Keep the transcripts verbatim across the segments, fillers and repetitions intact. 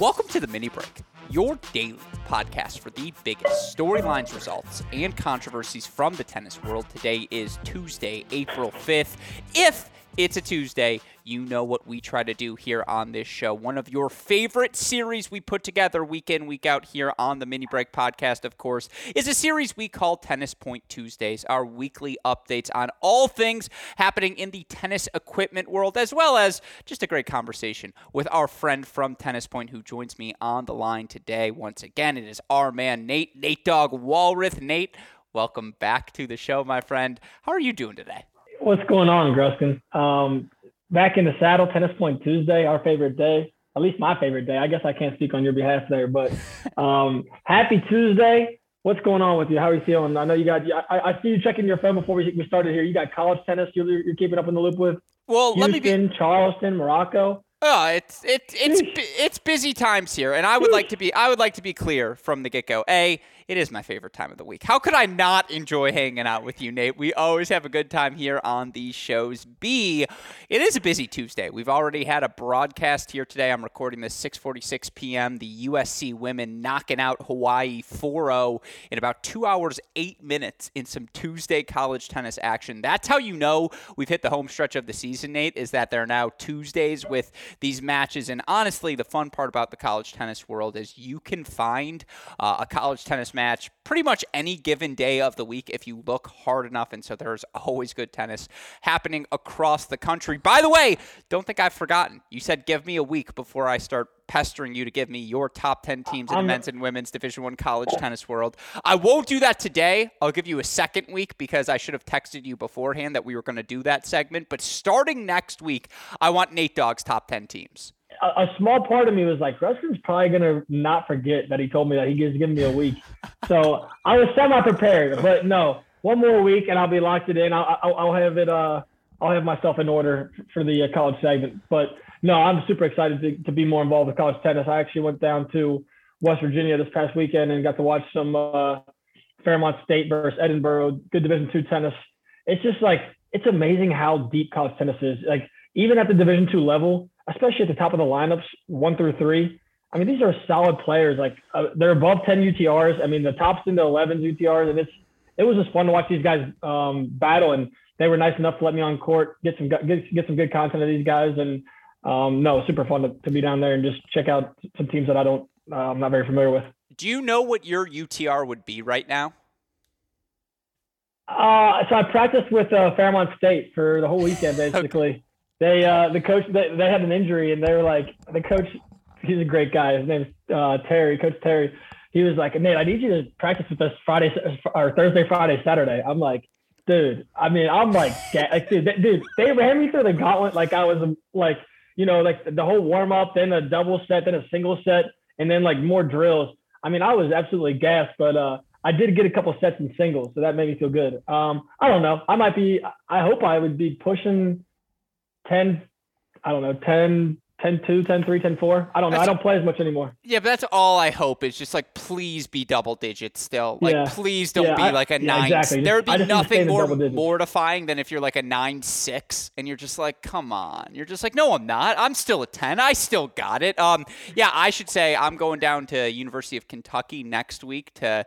Welcome to the Mini Break, your daily podcast for the biggest storylines, results, and controversies from the tennis world. Today is Tuesday, April fifth. If it's a Tuesday, you know what we try to do here on this show. One of your favorite series we put together week in, week out here on the Mini Break podcast, of course, is a series we call Tennis Point Tuesdays, our weekly updates on all things happening in the tennis equipment world, as well as just a great conversation with our friend from Tennis Point who joins me on the line today. Once again, it is our man, Nate, Nate Dogg Walroth. Nate, welcome back to the show, my friend. How are you doing today? What's going on, Gruskin? Um, Back in the saddle, Tennis Point Tuesday, our favorite day, at least my favorite day. I guess I can't speak on your behalf there, but um, happy Tuesday. What's going on with you? How are you feeling? I know you got, I, I see you checking your phone before we, we started here. You got college tennis you're, you're keeping up in the loop with? Well, Houston, let me be- Charleston, Morocco. Oh, it's it, it's it's busy times here, and I would like to be I would like to be clear from the get-go. A, it is my favorite time of the week. How could I not enjoy hanging out with you, Nate? We always have a good time here on these shows. B, it is a busy Tuesday. We've already had a broadcast here today. I'm recording this six forty-six p.m. The U S C women knocking out Hawaii four oh in about two hours, eight minutes in some Tuesday college tennis action. That's how you know we've hit the home stretch of the season, Nate, is that there are now Tuesdays with these matches. And honestly, the fun part about the college tennis world is you can find uh, a college tennis match pretty much any given day of the week if you look hard enough. And so there's always good tennis happening across the country. By the way, don't think I've forgotten. You said give me a week before I start pestering you to give me your top ten teams in the men's and women's Division I college tennis world. I won't do that today. I'll give you a second week because I should have texted you beforehand that we were going to do that segment. But starting next week, I want Nate Dogg's top ten teams. A, a small part of me was like, Ruskin's probably going to not forget that he told me that he gives giving me a week. So I was semi-prepared, but no, one more week and I'll be locked it in. I'll, I'll, I'll have it. Uh, I'll have myself in order for the uh, college segment, but no, I'm super excited to, to be more involved with college tennis. I actually went down to West Virginia this past weekend and got to watch some uh, Fairmont State versus Edinburgh, good Division two tennis. It's just like, it's amazing how deep college tennis is. Like even at the Division two level, especially at the top of the lineups, one through three, I mean, these are solid players. Like uh, they're above ten U T Rs. I mean, the top's into elevens U T Rs. And it's, it was just fun to watch these guys um, battle. And they were nice enough to let me on court, get some, get, get some good content of these guys. And, Um, no, super fun to, to be down there and just check out some teams that I don't, uh, I'm not very familiar with. Do you know what your U T R would be right now? Uh, so I practiced with uh, Fairmont State for the whole weekend, basically. Okay. They, uh, the coach, they, they had an injury and they were like, the coach, he's a great guy. His name's uh, Terry, Coach Terry. He was like, Nate, I need you to practice with us Friday or Thursday, Friday, Saturday. I'm like, dude, I mean, I'm like, like dude, they, dude, they ran me through the gauntlet. Like I was like, you know, like the whole warm up, then a double set, then a single set, and then like more drills. I mean, I was absolutely gassed, but uh, I did get a couple sets in singles, so that made me feel good. Um, I don't know. I might be, I hope I would be pushing ten, I don't know, ten, ten two, ten three, ten four. I don't know. That's, I don't play as much anymore. Yeah, but that's all I hope is just like, please be double digits still. Like, yeah. please don't yeah, be I, like a yeah, nine. Exactly. There would be nothing more mortifying than if you're like a nine six and you're just like, come on. You're just like, no, I'm not. I'm still a ten. I still got it. Um, yeah, I should say I'm going down to University of Kentucky next week to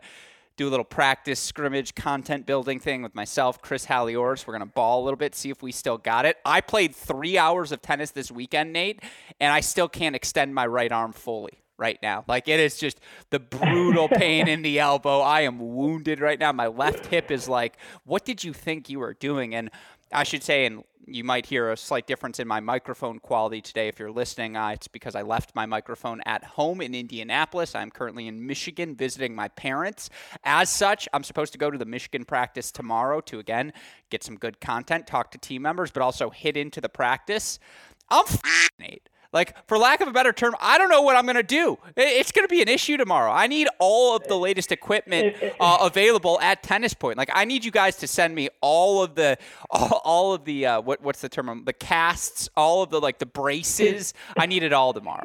do a little practice, scrimmage, content building thing with myself, Chris Halioris. We're going to ball a little bit, see if we still got it. I played three hours of tennis this weekend, Nate, and I still can't extend my right arm fully. right now. Like, it is just the brutal pain in the elbow. I am wounded right now. My left hip is like, what did you think you were doing? And I should say, and you might hear a slight difference in my microphone quality today if you're listening. Uh, it's because I left my microphone at home in Indianapolis. I'm currently in Michigan visiting my parents. As such, I'm supposed to go to the Michigan practice tomorrow to, again, get some good content, talk to team members, but also hit into the practice. I'm f***ing Nate. Like, for lack of a better term, I don't know what I'm going to do. It's going to be an issue tomorrow. I need all of the latest equipment uh, available at Tennis Point. Like, I need you guys to send me all of the, all, all of the, uh, what what's the term? The casts, all of the, like, the braces. I need it all tomorrow.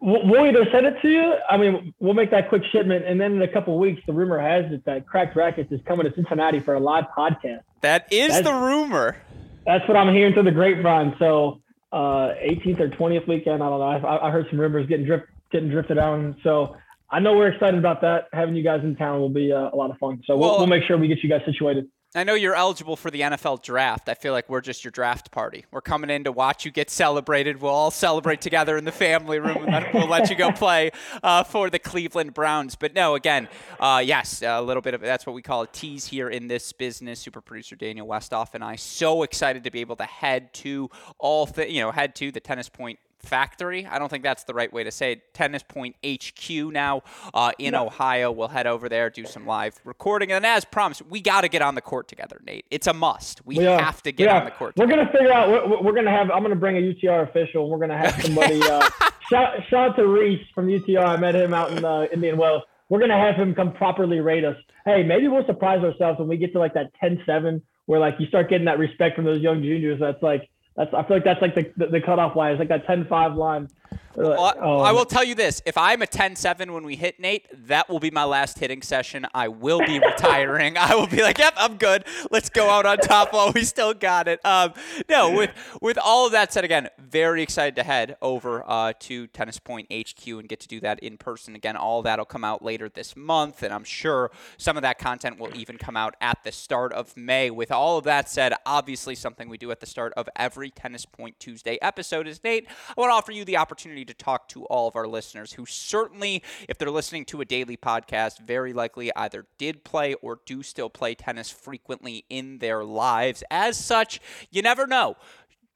We'll either send it to you. I mean, we'll make that quick shipment. And then in a couple of weeks, the rumor has it that Cracked Rackets is coming to Cincinnati for a live podcast. That is that's, the rumor. That's what I'm hearing through the grapevine. So... Uh, eighteenth or twentieth weekend, I don't know. I, I heard some rumors getting drift, getting drifted out. So I know we're excited about that. Having you guys in town will be uh, a lot of fun. So we'll, well, we'll make sure we get you guys situated. I know you're eligible for the N F L draft. I feel like we're just your draft party. We're coming in to watch you get celebrated. We'll all celebrate together in the family room, and then we'll let you go play uh, for the Cleveland Browns. But no, again, uh, yes, a little bit of that's what we call a tease here in this business. Super producer Daniel Westhoff and I so excited to be able to head to all th- you know head to the Tennis Point Factory. I don't think that's the right way to say it. Tennis Point H Q now uh, in no. Ohio. We'll head over there, do some live recording. And as promised, we got to get on the court together, Nate. It's a must. We, we have to get yeah. on the court together. We're going to figure out, we're, we're going to have, I'm going to bring a U T R official. We're going to have somebody, uh, shout, shout out to Reese from U T R. I met him out in uh, Indian Wells. We're going to have him come properly rate us. Hey, maybe we'll surprise ourselves when we get to like that ten seven where like you start getting that respect from those young juniors. That's like, That's, I feel like that's like the, the, the cutoff line. It's like that ten five line. Like, well, oh. I will tell you this. If I'm a ten seven when we hit, Nate, that will be my last hitting session. I will be retiring. I will be like, yep, I'm good. Let's go out on top while we still got it. Um, no, with with all of that said, again, very excited to head over uh, to Tennis Point H Q and get to do that in person. Again, all that will come out later this month, and I'm sure some of that content will even come out at the start of May. With all of that said, obviously something we do at the start of every Tennis Point Tuesday episode is, Nate, I want to offer you the opportunity to talk to all of our listeners who certainly, if they're listening to a daily podcast, very likely either did play or do still play tennis frequently in their lives. As such, you never know.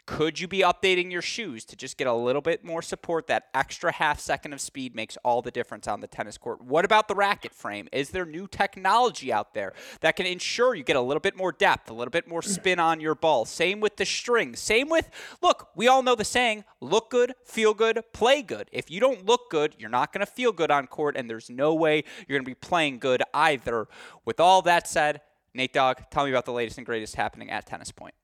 Could you be updating your shoes to just get a little bit more support? That extra half second of speed makes all the difference on the tennis court. What about the racket frame? Is there new technology out there that can ensure you get a little bit more depth, a little bit more spin on your ball? Same with the string. Same with, look, we all know the saying, look good, feel good, play good. If you don't look good, you're not going to feel good on court, and there's no way you're going to be playing good either. With all that said, Nate Dogg, tell me about the latest and greatest happening at Tennis Point.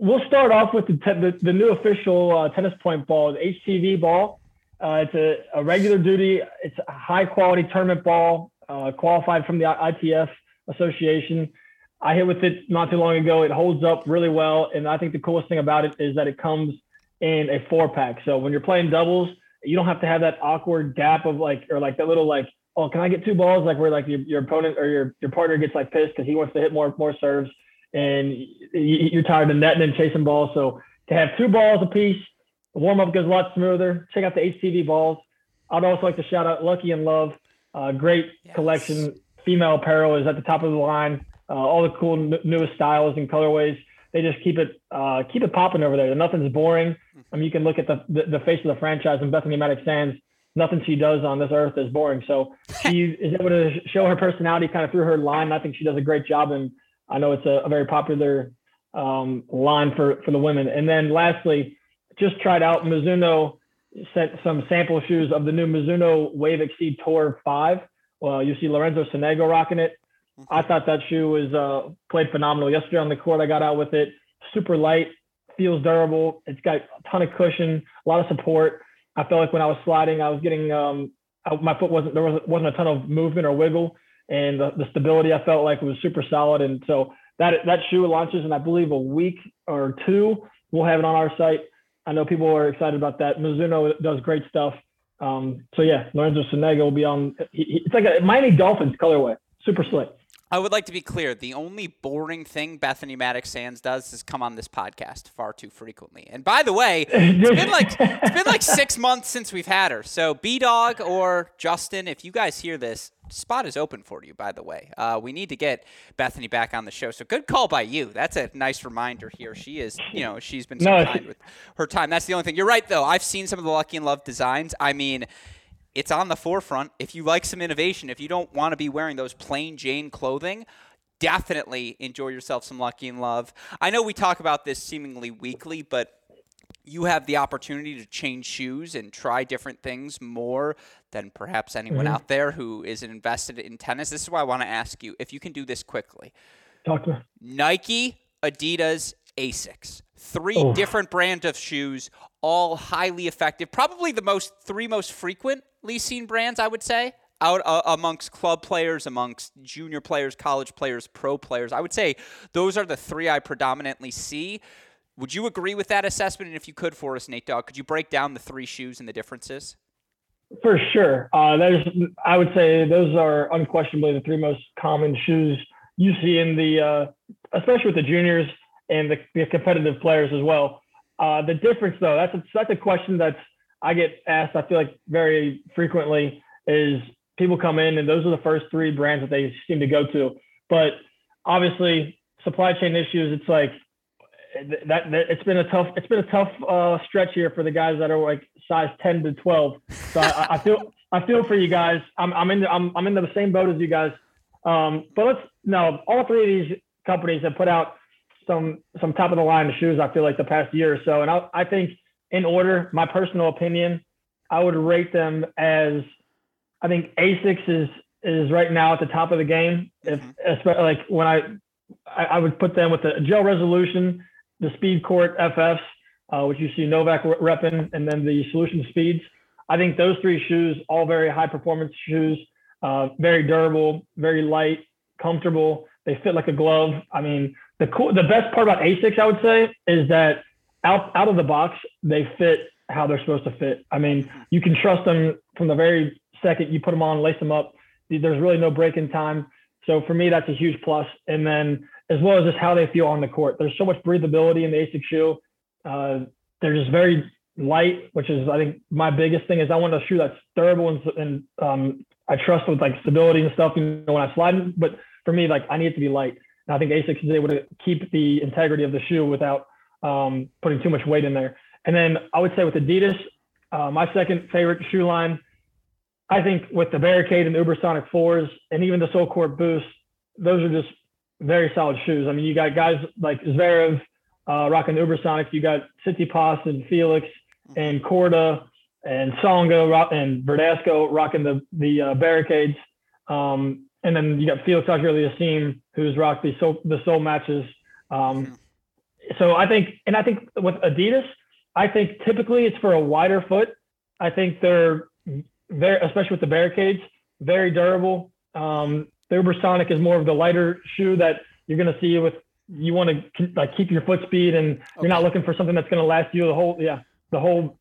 We'll start off with the te- the, the new official uh, Tennis Point ball, the H T V ball. Uh, it's a, a regular duty. It's a high-quality tournament ball, uh, qualified from the I T F Association. I hit with it not too long ago. It holds up really well, and I think the coolest thing about it is that it comes in a four-pack. So when you're playing doubles, you don't have to have that awkward gap of like – or like that little like, oh, can I get two balls? Like where like your, your opponent or your, your partner gets like pissed because he wants to hit more more serves. And you're tired of netting and chasing balls. So to have two balls a piece, the warm-up goes a lot smoother. Check out the H T V balls. I'd also like to shout out Lucky and Love. Uh, great yes. collection. Female apparel is at the top of the line. Uh, all the cool n- newest styles and colorways. They just keep it uh, keep it popping over there. Nothing's boring. I mean, you can look at the, the, the face of the franchise and Bethanie Mattek-Sands. Nothing she does on this earth is boring. So she is able to show her personality kind of through her line. I think she does a great job in I know it's a, a very popular um, line for, for the women. And then lastly, just tried out Mizuno, sent some sample shoes of the new Mizuno Wave Exceed Tour five. Well, you see Lorenzo Sonego rocking it. I thought that shoe was uh, played phenomenal. Yesterday on the court, I got out with it. Super light, feels durable. It's got a ton of cushion, a lot of support. I felt like when I was sliding, I was getting um, my foot wasn't there wasn't, wasn't a ton of movement or wiggle. And the, the stability I felt like was super solid. And so that that shoe launches in, I believe, a week or two. We'll have it on our site. I know people are excited about that. Mizuno does great stuff. Um, so, yeah, Lorenzo Sonego will be on. He, he, it's like a Miami Dolphins colorway. Super slick. I would like to be clear. The only boring thing Bethany Mattek-Sands does is come on this podcast far too frequently. And by the way, it's been like it's been like six months since we've had her. So B-Dog or Justin, if you guys hear this, spot is open for you, by the way. Uh, we need to get Bethany back on the show. So good call by you. That's a nice reminder here. She is, you know, she's been so no, kind with her time. That's the only thing. You're right, though. I've seen some of the Lucky and Love designs. I mean, it's on the forefront. If you like some innovation, if you don't want to be wearing those plain Jane clothing, definitely enjoy yourself some Lucky and Love. I know we talk about this seemingly weekly, but you have the opportunity to change shoes and try different things more than perhaps anyone mm-hmm. out there who is invested in tennis. This is why I want to ask you, if you can do this quickly. Doctor. Nike, Adidas, Asics. Three oh. different brands of shoes, all highly effective. Probably the most three most frequently seen brands, I would say, out uh, amongst club players, amongst junior players, college players, pro players. I would say those are the three I predominantly see. Would you agree with that assessment? And if you could for us, Nate Dogg, could you break down the three shoes and the differences? For sure. Uh, there's, I would say those are unquestionably the three most common shoes you see in the, uh, especially with the juniors and the, the competitive players as well. Uh, the difference, though, that's a, that's a question that's I get asked, I feel like, very frequently, is people come in and those are the first three brands that they seem to go to. But obviously, supply chain issues, it's like, That, that it's been a tough it's been a tough uh, stretch here for the guys that are like size ten to twelve. So I, I feel I feel for you guys. I'm I'm in the, I'm I'm in the same boat as you guys. Um, but let's no all three of these companies have put out some some top of the line shoes. I feel like the past year or so, and I I think in order, my personal opinion, I would rate them as I think Asics is is right now at the top of the game. If especially like when I I, I would put them with the Gel Resolution, the Speed Court F Fs, uh, which you see Novak repping, and then the Solution Speeds. I think those three shoes, all very high performance shoes, uh, very durable, very light, comfortable. They fit like a glove. I mean, the cool, the best part about Asics, I would say, is that out, out of the box, they fit how they're supposed to fit. I mean, you can trust them from the very second you put them on, lace them up. There's really no break in time. So for me, that's a huge plus. And then as well as just how they feel on the court. There's so much breathability in the Asics shoe. Uh, they're just very light, which is, I think, my biggest thing is I want a shoe that's durable and, and um, I trust with like stability and stuff, you know, when I slide. But for me, like I need it to be light. And I think Asics is able to keep the integrity of the shoe without um, putting too much weight in there. And then I would say with Adidas, uh, my second favorite shoe line, I think with the Barricade and the Uber Sonic fours and even the Sole Court Boost, those are just very solid shoes. I mean, you got guys like Zverev, uh, rocking Uber Sonic. You got Tsitsipas and Felix and Korda and Songa and Verdasco rocking the the uh, Barricades. Um, and then you got Félix Auger-Aliassime, who's rocked the Sole, the Sole matches. Um, so I think, and I think with Adidas, I think typically it's for a wider foot. I think they're very, especially with the Barricades, very durable. Um, The Uber Sonic is more of the lighter shoe that you're going to see with, you want to like keep your foot speed and you're okay. not looking for something that's going to last you the whole, yeah, the whole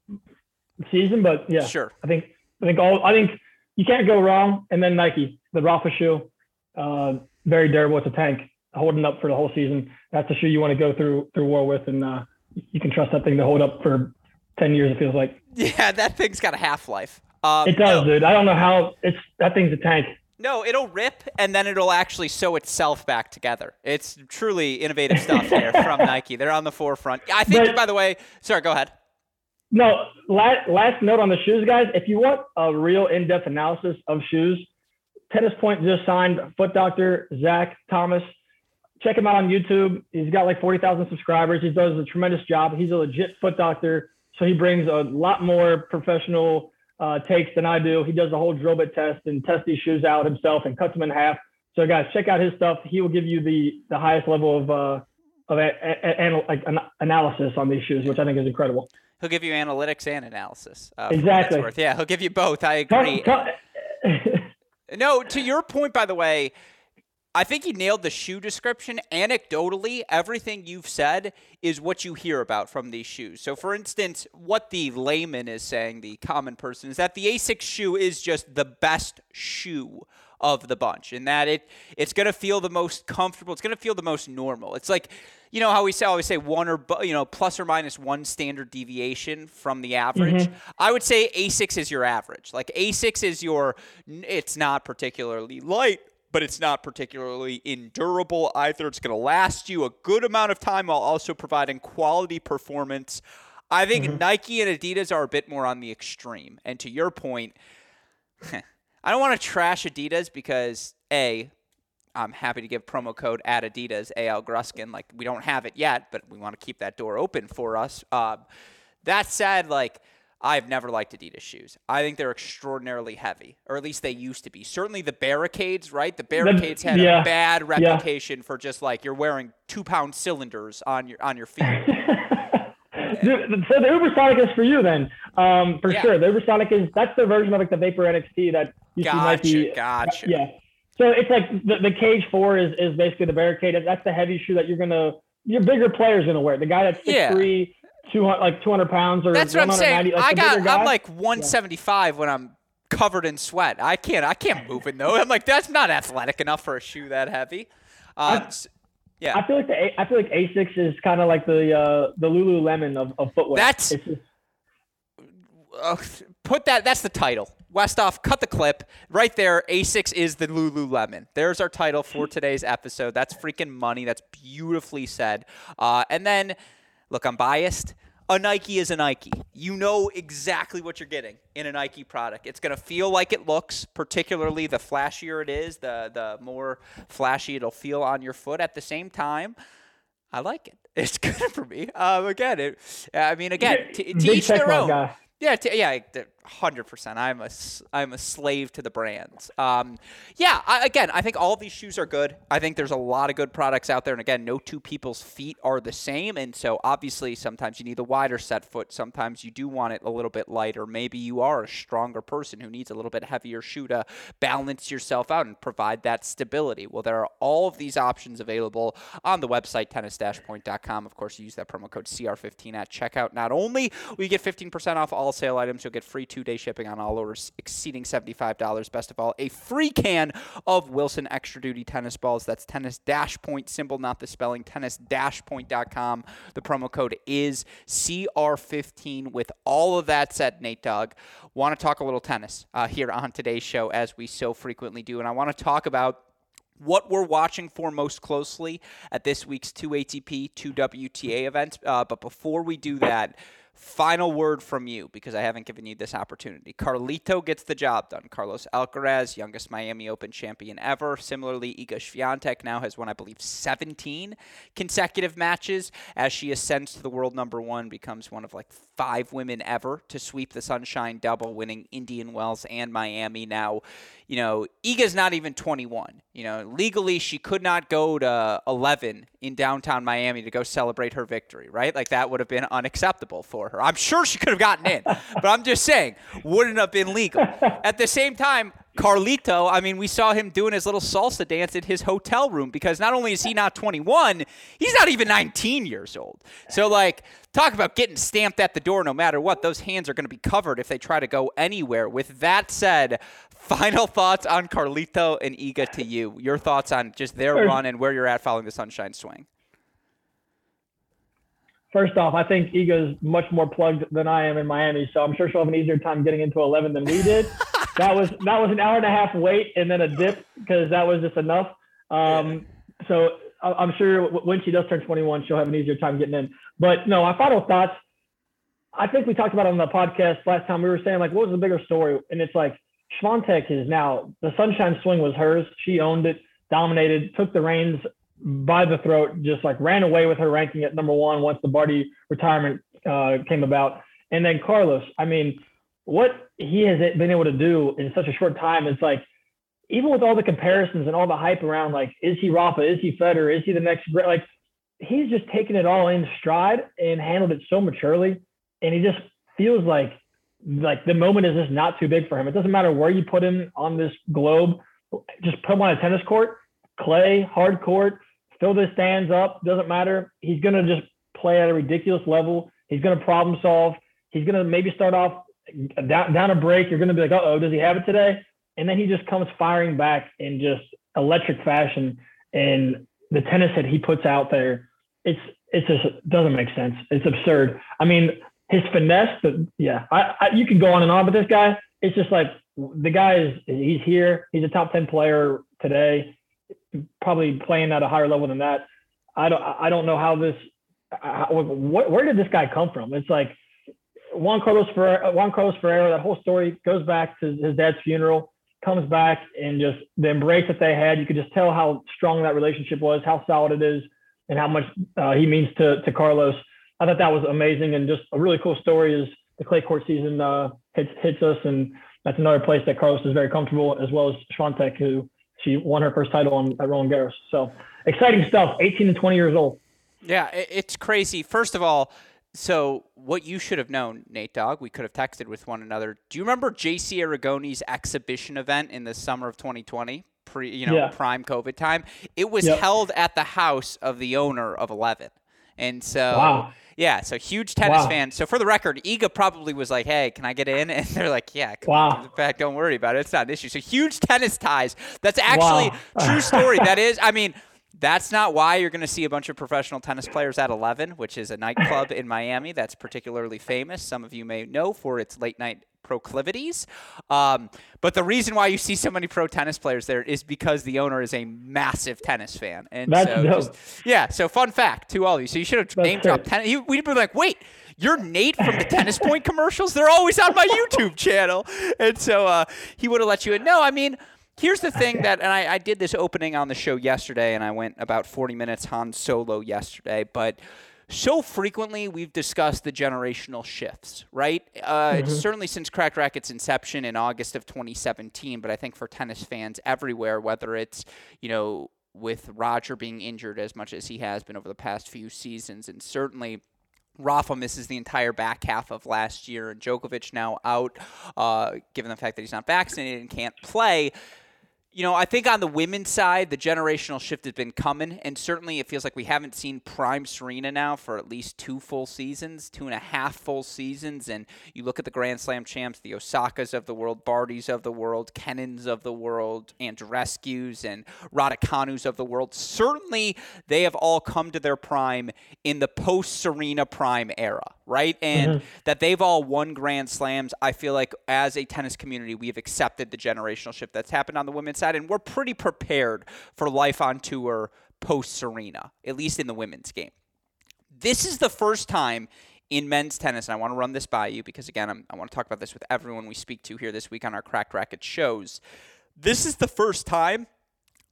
season. But yeah, sure. I think, I think all, I think you can't go wrong. And then Nike, the Rafa shoe, uh, very durable. It's a tank holding up for the whole season. That's a shoe you want to go through, through war with. And uh, you can trust that thing to hold up for ten years. It feels like. Yeah. That thing's got a half-life. Um, it does, no. dude. I don't know how it's, that thing's a tank. No, it'll rip, and then it'll actually sew itself back together. It's truly innovative stuff there from Nike. They're on the forefront. I think, but, by the way – sorry, go ahead. No, last, last note on the shoes, guys. If you want a real in-depth analysis of shoes, Tennis Point just signed Foot Doctor Zach Thomas. Check him out on YouTube. He's got like forty thousand subscribers. He does a tremendous job. He's a legit foot doctor, so he brings a lot more professional – Uh, takes than I do. He does the whole drill bit test and tests these shoes out himself and cuts them in half. So guys, check out his stuff. He will give you the the highest level of uh, of a- a- anal- like an analysis on these shoes, which I think is incredible. He'll give you analytics and analysis. Uh, exactly. Yeah, he'll give you both. I agree. Cut, cut. No, to your point, by the way, I think he nailed the shoe description. Anecdotally, everything you've said is what you hear about from these shoes. So, for instance, what the layman is saying, the common person, is that the Asics shoe is just the best shoe of the bunch, and that it it's going to feel the most comfortable. It's going to feel the most normal. It's like, you know how we say, always say one or, you know, plus or minus one standard deviation from the average. Mm-hmm. I would say Asics is your average. Like Asics is your, it's not particularly light, but it's not particularly endurable either. It's going to last you a good amount of time while also providing quality performance. I think mm-hmm. Nike and Adidas are a bit more on the extreme. And to your point, I don't want to trash Adidas because, A, I'm happy to give promo code at Adidas, A L Gruskin. Like, we don't have it yet, but we want to keep that door open for us. Uh, that said, like, I've never liked Adidas shoes. I think they're extraordinarily heavy, or at least they used to be. Certainly the Barricades, right? The Barricades had yeah. a bad reputation yeah. for just, like, you're wearing two-pound cylinders on your on your feet. So the Uber Sonic is for you then, um, for yeah. sure. The Uber Sonic is, that's their version of, like, the Vapor N X T that you gotcha, see Nike. Gotcha, gotcha. Yeah. So it's like the, the Cage four is, is basically the Barricade. That's the heavy shoe that you're going to, your bigger player's going to wear. The guy that's six three, yeah. two hundred, like two hundred pounds or that's what I'm saying. Like I got, I'm like one seventy-five yeah. when I'm covered in sweat. I can't, I can't move in though. I'm like, that's not athletic enough for a shoe that heavy. Uh, yeah. I feel like the, I feel like Asics is kind of like the, uh, the Lululemon of, of footwear. That's, it's just, uh, put that, that's the title. Westoff, cut the clip. Right there, Asics is the Lululemon. There's our title for today's episode. That's freaking money. That's beautifully said. Uh, and then, look, I'm biased. A Nike is a Nike. You know exactly what you're getting in a Nike product. It's going to feel like it looks, particularly the flashier it is, the the more flashy it'll feel on your foot. At the same time, I like it. It's good for me. Um, again, it, I mean, again, to, to each their own. Guy. Yeah, t- yeah, one hundred percent. I'm a, I'm a slave to the brands. Um, yeah, I, again, I think all of these shoes are good. I think there's a lot of good products out there. And again, no two people's feet are the same. And so obviously sometimes you need a wider set foot. Sometimes you do want it a little bit lighter. Maybe you are a stronger person who needs a little bit heavier shoe to balance yourself out and provide that stability. Well, there are all of these options available on the website, tennis point dot com. Of course, you use that promo code C R fifteen at checkout. Not only will you get fifteen percent off all sale items, you'll get free two-day shipping on all orders exceeding seventy-five dollars. Best of all, a free can of Wilson Extra Duty tennis balls. That's tennis-point, symbol, not the spelling, tennis point dot com. The promo code is C R fifteen. With all of that said, Nate Dogg, want to talk a little tennis uh, here on today's show, as we so frequently do, and I want to talk about what we're watching for most closely at this week's two A T P, two W T A events. Uh, but before we do that, final word from you, because I haven't given you this opportunity. Carlito gets the job done. Carlos Alcaraz, youngest Miami Open champion ever. Similarly, Iga Swiatek now has won, I believe, seventeen consecutive matches as she ascends to the world number one, becomes one of like five women ever to sweep the Sunshine Double, winning Indian Wells and Miami. Now, you know, Iga's not even twenty-one. You know, legally, she could not go to eleven in downtown Miami to go celebrate her victory, right? Like, that would have been unacceptable for her. I'm sure she could have gotten in, but I'm just saying, wouldn't have been legal. At the same time, Carlito, I mean, we saw him doing his little salsa dance at his hotel room, because not only is he not twenty-one, he's not even nineteen years old. So, like, talk about getting stamped at the door no matter what. Those hands are going to be covered if they try to go anywhere. With that said, final thoughts on Carlito and Iga to you. Your thoughts on just their run and where you're at following the Sunshine Swing. First off, I think Iga's much more plugged than I am in Miami, so I'm sure she'll have an easier time getting into eleven than we did. That was that was an hour and a half wait and then a dip, because that was just enough. Um, so I'm sure when she does turn twenty-one, she'll have an easier time getting in. But no, my final thoughts, I think we talked about it on the podcast last time. We were saying, like, what was the bigger story? And it's like, Swiatek is now, the Sunshine Swing was hers. She owned it, dominated, took the reins by the throat, just like ran away with her ranking at number one once the Barty retirement uh, came about. And then Carlos, I mean, what he has been able to do in such a short time is, like, even with all the comparisons and all the hype around, like, is he Rafa? Is he Federer? Is he the next great? Like, he's just taken it all in stride and handled it so maturely. And he just feels like, like the moment is just not too big for him. It doesn't matter where you put him on this globe, just put him on a tennis court, clay, hard court, fill the stands up, doesn't matter. He's going to just play at a ridiculous level. He's going to problem solve. He's going to maybe start off down, down a break. You're going to be like, uh-oh, does he have it today? And then he just comes firing back in just electric fashion. And the tennis that he puts out there, it's it's just it doesn't make sense. It's absurd. I mean, his finesse, but yeah, I, I, you can go on and on. But this guy, it's just like the guy is he's here. He's a top ten player today, probably playing at a higher level than that. I don't I don't know how this. How, what, where did this guy come from? It's like Juan Carlos Ferreira, Juan Carlos Ferreira, that whole story goes back to his dad's funeral, comes back and just the embrace that they had. You could just tell how strong that relationship was, how solid it is, and how much uh, he means to, to Carlos. I thought that was amazing. And just a really cool story is the clay court season uh, hits, hits us. And that's another place that Carlos is very comfortable, as well as Swiatek, who she won her first title on at Roland Garros. So exciting stuff, eighteen and twenty years old. Yeah, it's crazy. First of all, so what you should have known, Nate Dogg, we could have texted with one another. Do you remember J C Arrigoni's exhibition event in the summer of twenty twenty, pre, you know, yeah. prime COVID time? It was yep. held at the house of the owner of eleven. And so, wow. yeah, so huge tennis wow. fan. So for the record, Iga probably was like, hey, can I get in? And they're like, yeah, come wow. on. In fact, don't worry about it. It's not an issue. So huge tennis ties. That's actually wow. true story. That is, I mean – that's not why you're going to see a bunch of professional tennis players at eleven, which is a nightclub in Miami that's particularly famous. Some of you may know for its late-night proclivities. Um, but the reason why you see so many pro tennis players there is because the owner is a massive tennis fan. And that's so just, yeah, so fun fact to all of you. So you should have name-dropped tennis. We'd be like, wait, you're Nate from the Tennis Point commercials? They're always on my YouTube channel. And so uh, he would have let you in. No, I mean – here's the thing that, and I, I did this opening on the show yesterday, and I went about forty minutes Han Solo yesterday, but so frequently we've discussed the generational shifts, right? Uh, mm-hmm. Certainly since Cracked Rackets' inception in August of twenty seventeen, but I think for tennis fans everywhere, whether it's, you know, with Roger being injured as much as he has been over the past few seasons, and certainly Rafa misses the entire back half of last year, and Djokovic now out, uh, given the fact that he's not vaccinated and can't play. You know, I think on the women's side, the generational shift has been coming, and certainly it feels like we haven't seen prime Serena now for at least two full seasons, two and a half full seasons, and you look at the Grand Slam champs, the Osakas of the world, Bardis of the world, Kennans of the world, Andreescu's and Raducanu's of the world. Certainly they have all come to their prime in the post-Serena prime era, right? And mm-hmm. that they've all won Grand Slams, I feel like as a tennis community, we have accepted the generational shift that's happened on the women's side. And we're pretty prepared for life on tour post-Serena, at least in the women's game. This is the first time in men's tennis, and I want to run this by you because, again, I'm, I want to talk about this with everyone we speak to here this week on our Cracked Racket shows. This is the first time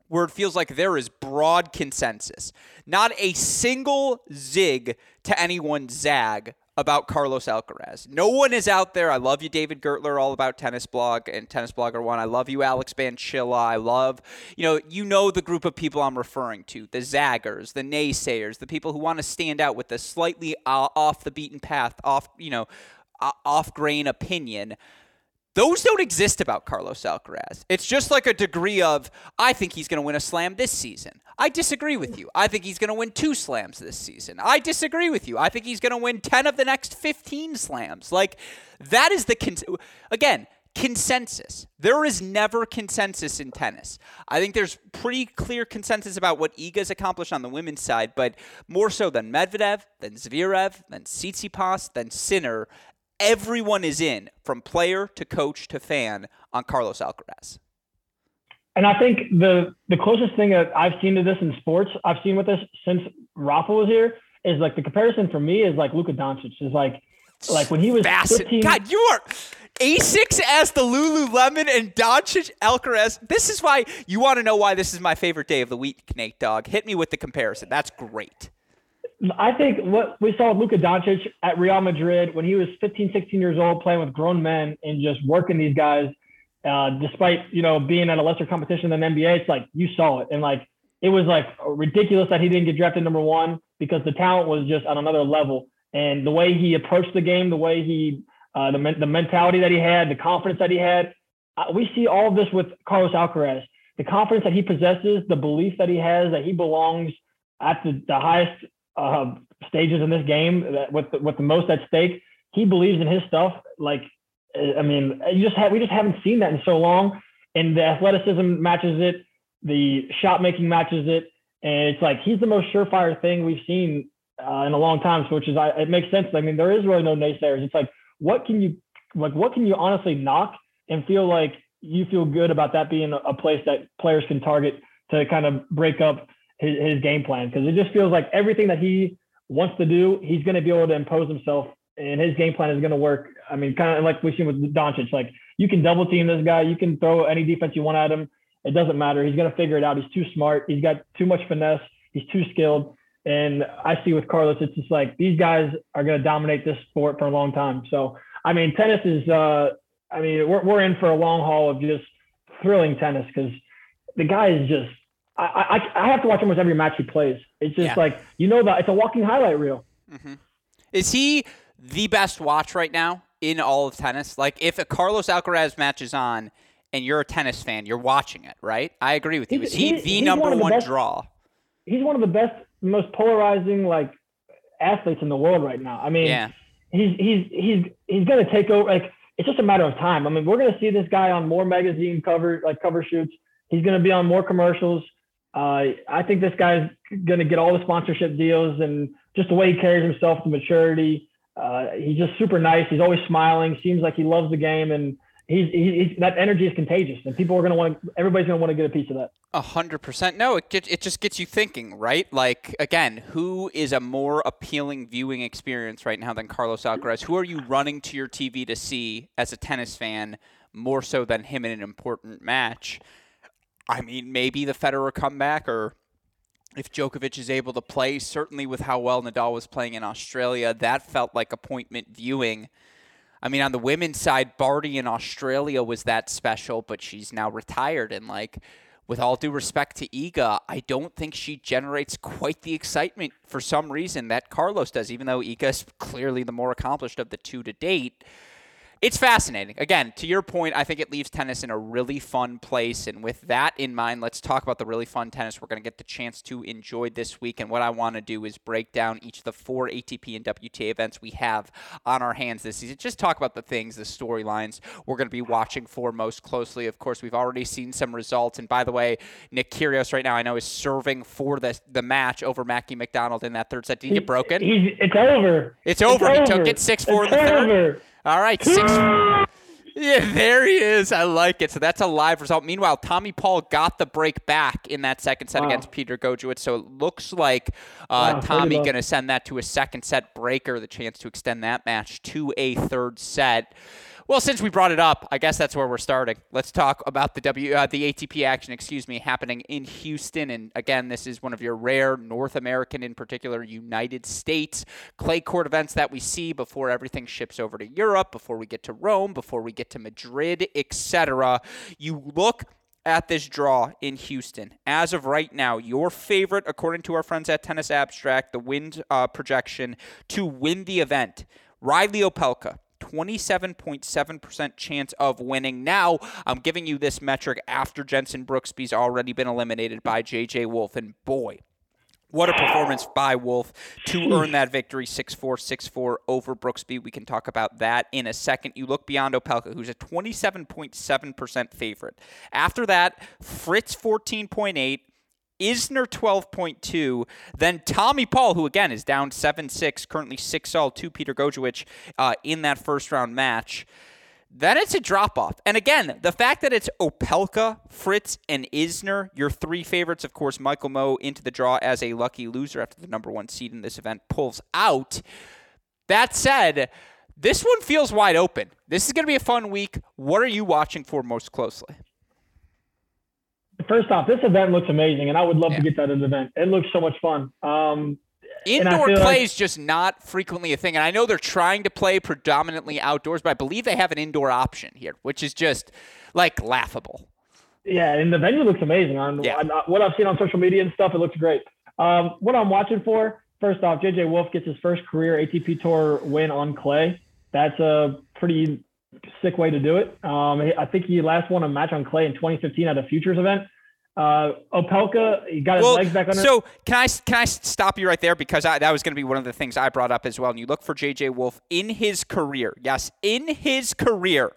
where it feels like there is broad consensus, not a single zig to anyone's zag about Carlos Alcaraz. No one is out there. I love you, David Gertler, all about tennis blog and tennis blogger one. I love you, Alex Banchilla. I love, you know, you know the group of people I'm referring to, the zaggers, the naysayers, the people who want to stand out with the slightly uh, off the beaten path, off, you know, uh, off grain opinion. Those don't exist about Carlos Alcaraz. It's just like a degree of, I think he's going to win a slam this season. I disagree with you. I think he's going to win two slams this season. I disagree with you. I think he's going to win ten of the next fifteen slams. Like, that is the, cons- again, consensus. There is never consensus in tennis. I think there's pretty clear consensus about what Iga's accomplished on the women's side, but more so than Medvedev, than Zverev, than Tsitsipas, than Sinner, everyone is in, from player to coach to fan, on Carlos Alcaraz. And I think the the closest thing that I've seen to this in sports, I've seen with this since Rafa was here, is like the comparison for me is like Luka Doncic. Is like like when he was Bassett. fifteen. God, you are Asics as the Lululemon and Doncic Alcaraz. This is why you want to know why this is my favorite day of the week, Nate Dogg. Hit me with the comparison. That's great. I think what we saw with Luka Doncic at Real Madrid when he was fifteen, sixteen years old, playing with grown men and just working these guys, uh, despite, you know, being at a lesser competition than the N B A, it's like you saw it. And like it was like ridiculous that he didn't get drafted number one because the talent was just on another level. And the way he approached the game, the way he, uh, the, men- the mentality that he had, the confidence that he had, uh, we see all of this with Carlos Alcaraz. The confidence that he possesses, the belief that he has that he belongs at the, the highest Uh, stages in this game that with the, with the most at stake. He believes in his stuff. Like, I mean, you just have, we just haven't seen that in so long. and the athleticism matches it, the shot making matches it, and it's like he's the most surefire thing we've seen uh, in a long time. So which is, I, it makes sense. I mean, there is really no naysayers. It's like, what can you like? What can you honestly knock and feel like you feel good about that being a place that players can target to kind of break up his, his game plan? Because it just feels like everything that he wants to do, he's going to be able to impose himself, and his game plan is going to work. I mean, kind of like we've seen with Doncic, like you can double team this guy. You can throw any defense you want at him. It doesn't matter. He's going to figure it out. He's too smart. He's got too much finesse. He's too skilled. And I see with Carlos, it's just like these guys are going to dominate this sport for a long time. So, I mean, tennis is, uh, I mean, we're we're in for a long haul of just thrilling tennis, because the guy is just, I, I I have to watch almost every match he plays. It's just yeah. like, you know, that it's a walking highlight reel. Mm-hmm. Is he the best watch right now in all of tennis? Like, if a Carlos Alcaraz match is on and you're a tennis fan, you're watching it, right? I agree with you. Is he he's, the he's number one, the one best, draw? He's one of the best, most polarizing like athletes in the world right now. I mean, yeah. he's he's he's he's going to take over. Like, it's just a matter of time. I mean, we're going to see this guy on more magazine cover like cover shoots. He's going to be on more commercials. Uh, I think this guy's going to get all the sponsorship deals, and just the way he carries himself, the maturity. Uh, he's just super nice. He's always smiling. Seems like he loves the game, and he's, he's that energy is contagious, and people are going to want to, everybody's going to want to get a piece of that. A hundred percent. No, it get, it just gets you thinking, right? Like, again, who is a more appealing viewing experience right now than Carlos Alcaraz? Who are you running to your T V to see as a tennis fan more so than him in an important match? I mean, maybe the Federer comeback, or if Djokovic is able to play, certainly with how well Nadal was playing in Australia, that felt like appointment viewing. I mean, on the women's side, Barty in Australia was that special, but she's now retired. And, like, with all due respect to Iga, I don't think she generates quite the excitement for some reason that Carlos does, even though Iga is clearly the more accomplished of the two to date. It's fascinating. Again, to your point, I think it leaves tennis in a really fun place. And with that in mind, let's talk about the really fun tennis we're going to get the chance to enjoy this week. And what I want to do is break down each of the four A T P and W T A events we have on our hands this season. Just talk about the things, the storylines we're going to be watching for most closely. Of course, we've already seen some results. And by the way, Nick Kyrgios right now, I know, is serving for the, the match over Mackie McDonald in that third set. Did he get broken? He's, it's over. It's over. It's he over. took it six four in the third. Over. All right, six. Yeah, there he is. I like it. So that's a live result. Meanwhile, Tommy Paul got the break back in that second set wow. against Peter Gojewicz. So it looks like uh, wow, Tommy going to send that to a second set breaker, the chance to extend that match to a third set. Well, since we brought it up, I guess that's where we're starting. Let's talk about the W, uh, the A T P action, excuse me, happening in Houston. And again, this is one of your rare North American, in particular United States, clay court events that we see before everything ships over to Europe, before we get to Rome, before we get to Madrid, et cetera. You look at this draw in Houston. As of right now, your favorite, according to our friends at Tennis Abstract, the wind uh, projection to win the event, Riley Opelka. twenty-seven point seven percent chance of winning. Now, I'm giving you this metric after Jensen Brooksby's already been eliminated by J J Wolf. And boy, what a performance by Wolf to earn that victory, six four, six four over Brooksby. We can talk about that in a second. You look beyond Opelka, who's a twenty-seven point seven percent favorite. After that, Fritz fourteen point eight percent. Isner twelve point two, then Tommy Paul, who again is down seven six, currently six all to Peter Gojewicz uh, in that first round match. Then it's a drop-off. And again, the fact that it's Opelka, Fritz, and Isner, your three favorites, of course, Michael Moe into the draw as a lucky loser after the number one seed in this event pulls out. That said, this one feels wide open. This is going to be a fun week. What are you watching for most closely? First off, this event looks amazing, and I would love yeah. to get to that event. It looks so much fun. Um, Indoor play is like, just not frequently a thing, and I know they're trying to play predominantly outdoors, but I believe they have an indoor option here, which is just, like, laughable. Yeah, and the venue looks amazing. I'm, yeah. I'm, what I've seen on social media and stuff, it looks great. Um, what I'm watching for, first off, J J Wolf gets his first career A T P Tour win on clay. That's a pretty sick way to do it. Um, I think he last won a match on clay in twenty fifteen at a futures event. Uh, Opelka, he got his well, legs back under. So can I can I stop you right there, because I, that was going to be one of the things I brought up as well. And you look for J J Wolf in his career. Yes, in his career,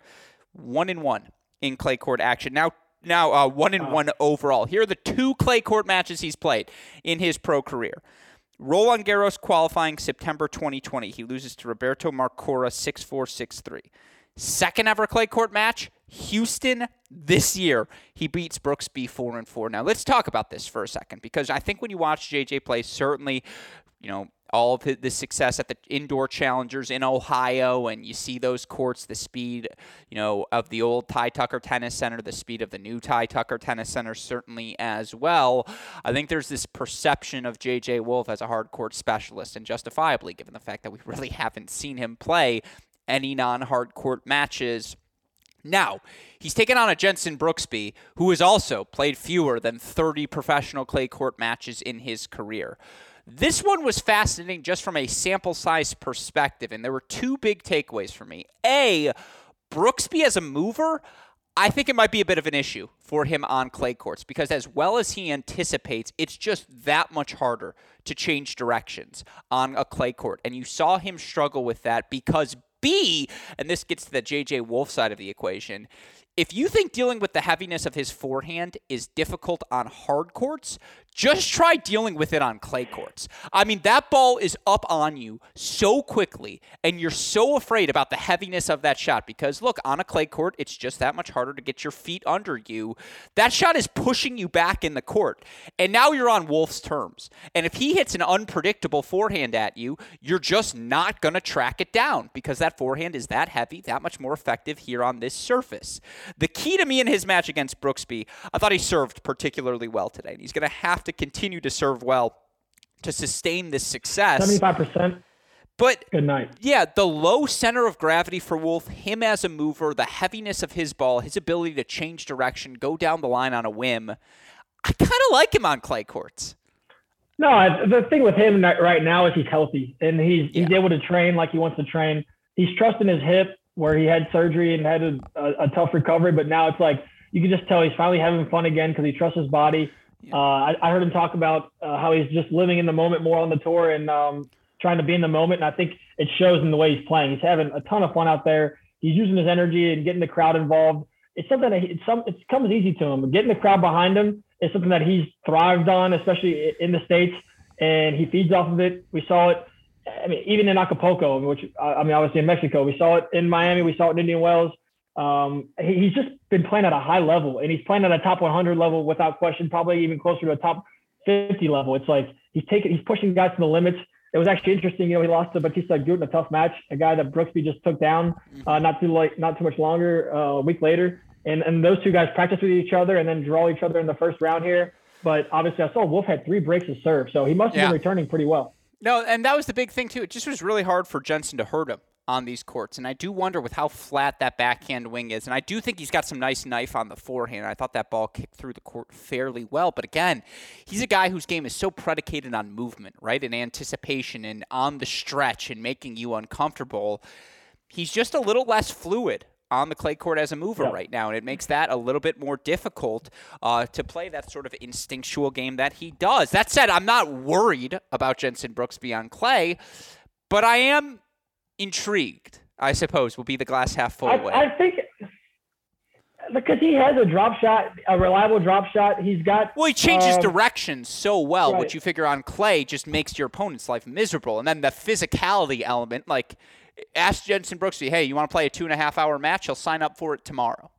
one and one in clay court action. Now, now uh, one and one overall. Here are the two clay court matches he's played in his pro career. Roland Garros qualifying September twenty twenty. He loses to Roberto Marcora six four, six three. Second ever clay court match, Houston this year. He beats Brooksby four and four. Now, let's talk about this for a second, because I think when you watch J J play, certainly, you know, all of his, the success at the indoor challengers in Ohio, and you see those courts, the speed, you know, of the old Ty Tucker Tennis Center, the speed of the new Ty Tucker Tennis Center, certainly as well. I think there's this perception of J J Wolf as a hard court specialist, and justifiably, given the fact that we really haven't seen him play any non-hard court matches. Now, he's taken on a Jensen Brooksby, who has also played fewer than thirty professional clay court matches in his career. This one was fascinating just from a sample size perspective, and there were two big takeaways for me. A, Brooksby as a mover, I think it might be a bit of an issue for him on clay courts, because as well as he anticipates, it's just that much harder to change directions on a clay court, and you saw him struggle with that because B, and this gets to the J J Wolf side of the equation, if you think dealing with the heaviness of his forehand is difficult on hard courts, just try dealing with it on clay courts. I mean, that ball is up on you so quickly, and you're so afraid about the heaviness of that shot because, look, on a clay court, it's just that much harder to get your feet under you. That shot is pushing you back in the court, and now you're on Wolf's terms. And if he hits an unpredictable forehand at you, you're just not going to track it down because that forehand is that heavy, that much more effective here on this surface. The key to me in his match against Brooksby, I thought he served particularly well today. He's going to have to continue to serve well to sustain this success. seventy-five percent. But good night. Yeah, the low center of gravity for Wolf, him as a mover, the heaviness of his ball, his ability to change direction, go down the line on a whim. I kind of like him on clay courts. No, the thing with him right now is he's healthy, and he's, yeah. he's able to train like he wants to train. He's trusting his hip, where he had surgery and had a, a, a tough recovery, but now it's like you can just tell he's finally having fun again because he trusts his body. Yeah. Uh, I, I heard him talk about uh, how he's just living in the moment more on the tour and um, trying to be in the moment, and I think it shows in the way he's playing. He's having a ton of fun out there. He's using his energy and getting the crowd involved. It's something that he, it's some, it comes easy to him. Getting the crowd behind him is something that he's thrived on, especially in the States, and he feeds off of it. We saw it. I mean, even in Acapulco, which I mean, obviously in Mexico, we saw it in Miami, we saw it in Indian Wells. Um, he, he's just been playing at a high level, and he's playing at a top one hundred level without question, probably even closer to a top fifty level. It's like he's taking, he's pushing guys to the limits. It was actually interesting, you know, he lost to Batista Gut in a tough match, a guy that Brooksby just took down uh, not too late, not too much longer, uh, a week later, and and those two guys practiced with each other and then draw each other in the first round here. But obviously, I saw Wolf had three breaks of serve, so he must have yeah. been returning pretty well. No, and that was the big thing, too. It just was really hard for Jensen to hurt him on these courts, and I do wonder with how flat that backhand wing is, and I do think he's got some nice knife on the forehand. I thought that ball kicked through the court fairly well, but again, he's a guy whose game is so predicated on movement, right, and anticipation and on the stretch and making you uncomfortable. He's just a little less fluid on the clay court as a mover yeah. right now, and it makes that a little bit more difficult uh, to play that sort of instinctual game that he does. That said, I'm not worried about Jensen Brooksby on clay, but I am intrigued, I suppose, will be the glass half full I, way. I think because he has a drop shot, a reliable drop shot. He's got... Well, he changes um, direction so well, right. which you figure on clay just makes your opponent's life miserable. And then the physicality element, like... Ask Jensen Brooksby, hey, you want to play a two and a half hour match? He'll sign up for it tomorrow.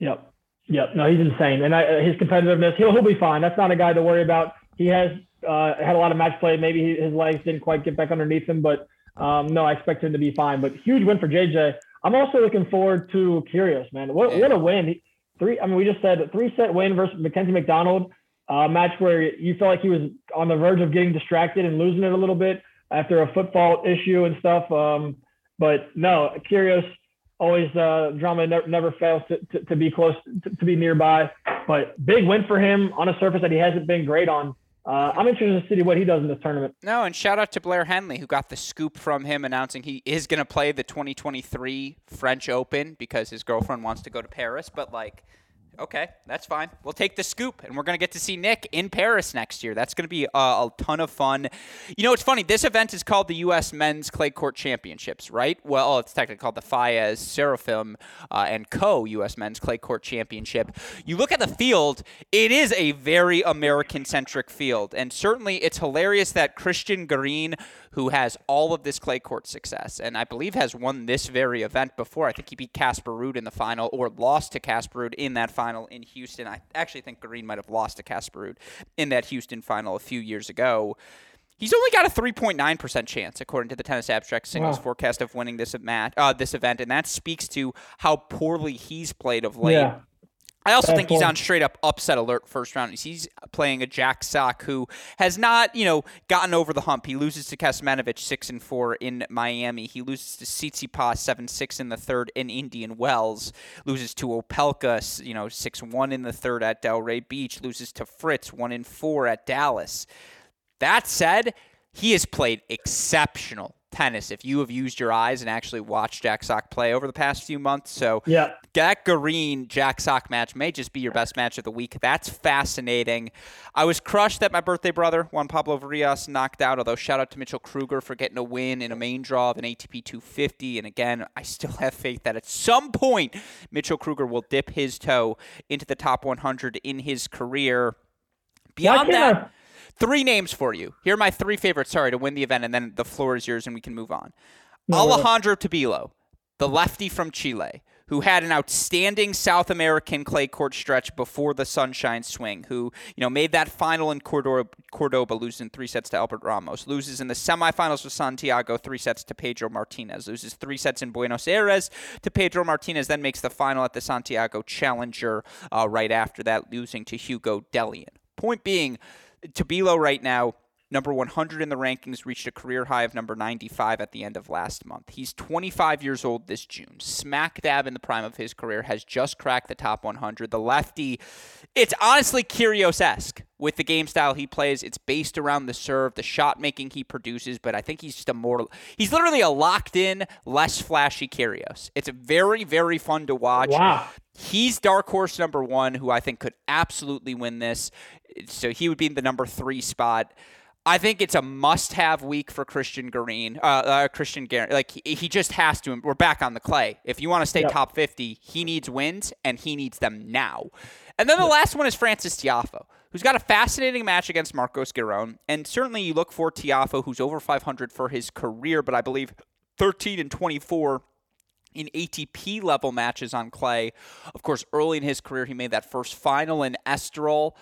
Yep. Yep. No, he's insane. And I, his competitiveness, he'll, he'll be fine. That's not a guy to worry about. He has uh, had a lot of match play. Maybe he, his legs didn't quite get back underneath him, but um, no, I expect him to be fine. But huge win for J J. I'm also looking forward to Kyrgios, man. What, yeah. what a win. He, three. I mean, we just said a three set win versus Mackenzie McDonald, a match where you felt like he was on the verge of getting distracted and losing it a little bit after a football issue and stuff. Um, but no, Kyrgios, always uh, drama, ne- never fails to, to, to be close, to, to be nearby. But big win for him on a surface that he hasn't been great on. Uh, I'm interested to see what he does in this tournament. No, and shout out to Blair Henley, who got the scoop from him announcing he is going to play the twenty twenty-three French Open because his girlfriend wants to go to Paris. But, like, Okay, that's fine. We'll take the scoop, and we're going to get to see Nick in Paris next year. That's going to be uh, a ton of fun. You know, it's funny. This event is called the U S Men's Clay Court Championships, right? Well, it's technically called the Fayez Seraphim uh, and Co. U S Men's Clay Court Championship. You look at the field, it is a very American-centric field, and certainly it's hilarious that Christian Garin, who has all of this clay court success, and I believe has won this very event before. I think he beat Casper Ruud in the final, or lost to Casper Ruud in that final in Houston. I actually think Green might have lost to Casper Ruud in that Houston final a few years ago. He's only got a three point nine percent chance, according to the Tennis Abstract Singles wow. forecast, of winning this, mat- uh, this event, and that speaks to how poorly he's played of late. Yeah. I also That's think he's on straight-up upset alert first round. He's playing a Jack Sock who has not, you know, gotten over the hump. He loses to Kasmanovic six and four in Miami. He loses to Tsitsipas seven six in the third in Indian Wells. Loses to Opelka, you know, six one in the third at Delray Beach. Loses to Fritz one and four at Dallas. That said, he has played exceptional tennis if you have used your eyes and actually watched Jack Sock play over the past few months. So yeah. that Garin Jack Sock match may just be your best match of the week. That's fascinating. I was crushed that my birthday brother, Juan Pablo Varias, knocked out, although shout out to Mitchell Kruger for getting a win in a main draw of an A T P two fifty. And again, I still have faith that at some point Mitchell Kruger will dip his toe into the top one hundred in his career. Beyond that... that Three names for you. Here are my three favorites, sorry, to win the event, and then the floor is yours and we can move on. No, Alejandro Tabilo, the lefty from Chile, who had an outstanding South American clay court stretch before the Sunshine Swing, who, you know, made that final in Cordoba, Cordoba, losing three sets to Albert Ramos, loses in the semifinals with Santiago, three sets to Pedro Martinez, loses three sets in Buenos Aires to Pedro Martinez, then makes the final at the Santiago Challenger uh, right after that, losing to Hugo Delian. Point being, Tabilo right now, number one hundred in the rankings, reached a career high of number ninety-five at the end of last month. He's twenty-five years old this June, smack dab in the prime of his career, has just cracked the top one hundred. The lefty, it's honestly Kyrgios-esque with the game style he plays. It's based around the serve, the shot making he produces, but I think he's just a more, he's literally a locked in, less flashy Kyrgios. It's very, very fun to watch. Wow. He's dark horse number one, who I think could absolutely win this. So he would be in the number three spot. I think it's a must-have week for Christian Garin. Uh, uh, Christian Garin, like he, he just has to. We're back on the clay. If you want to stay yep. top fifty, he needs wins, and he needs them now. And then the yep. last one is Francis Tiafoe, who's got a fascinating match against Marcos Giron. And certainly you look for Tiafoe, who's over five hundred for his career, but I believe thirteen and twenty-four in A T P-level matches on clay. Of course, early in his career, he made that first final in Estoril.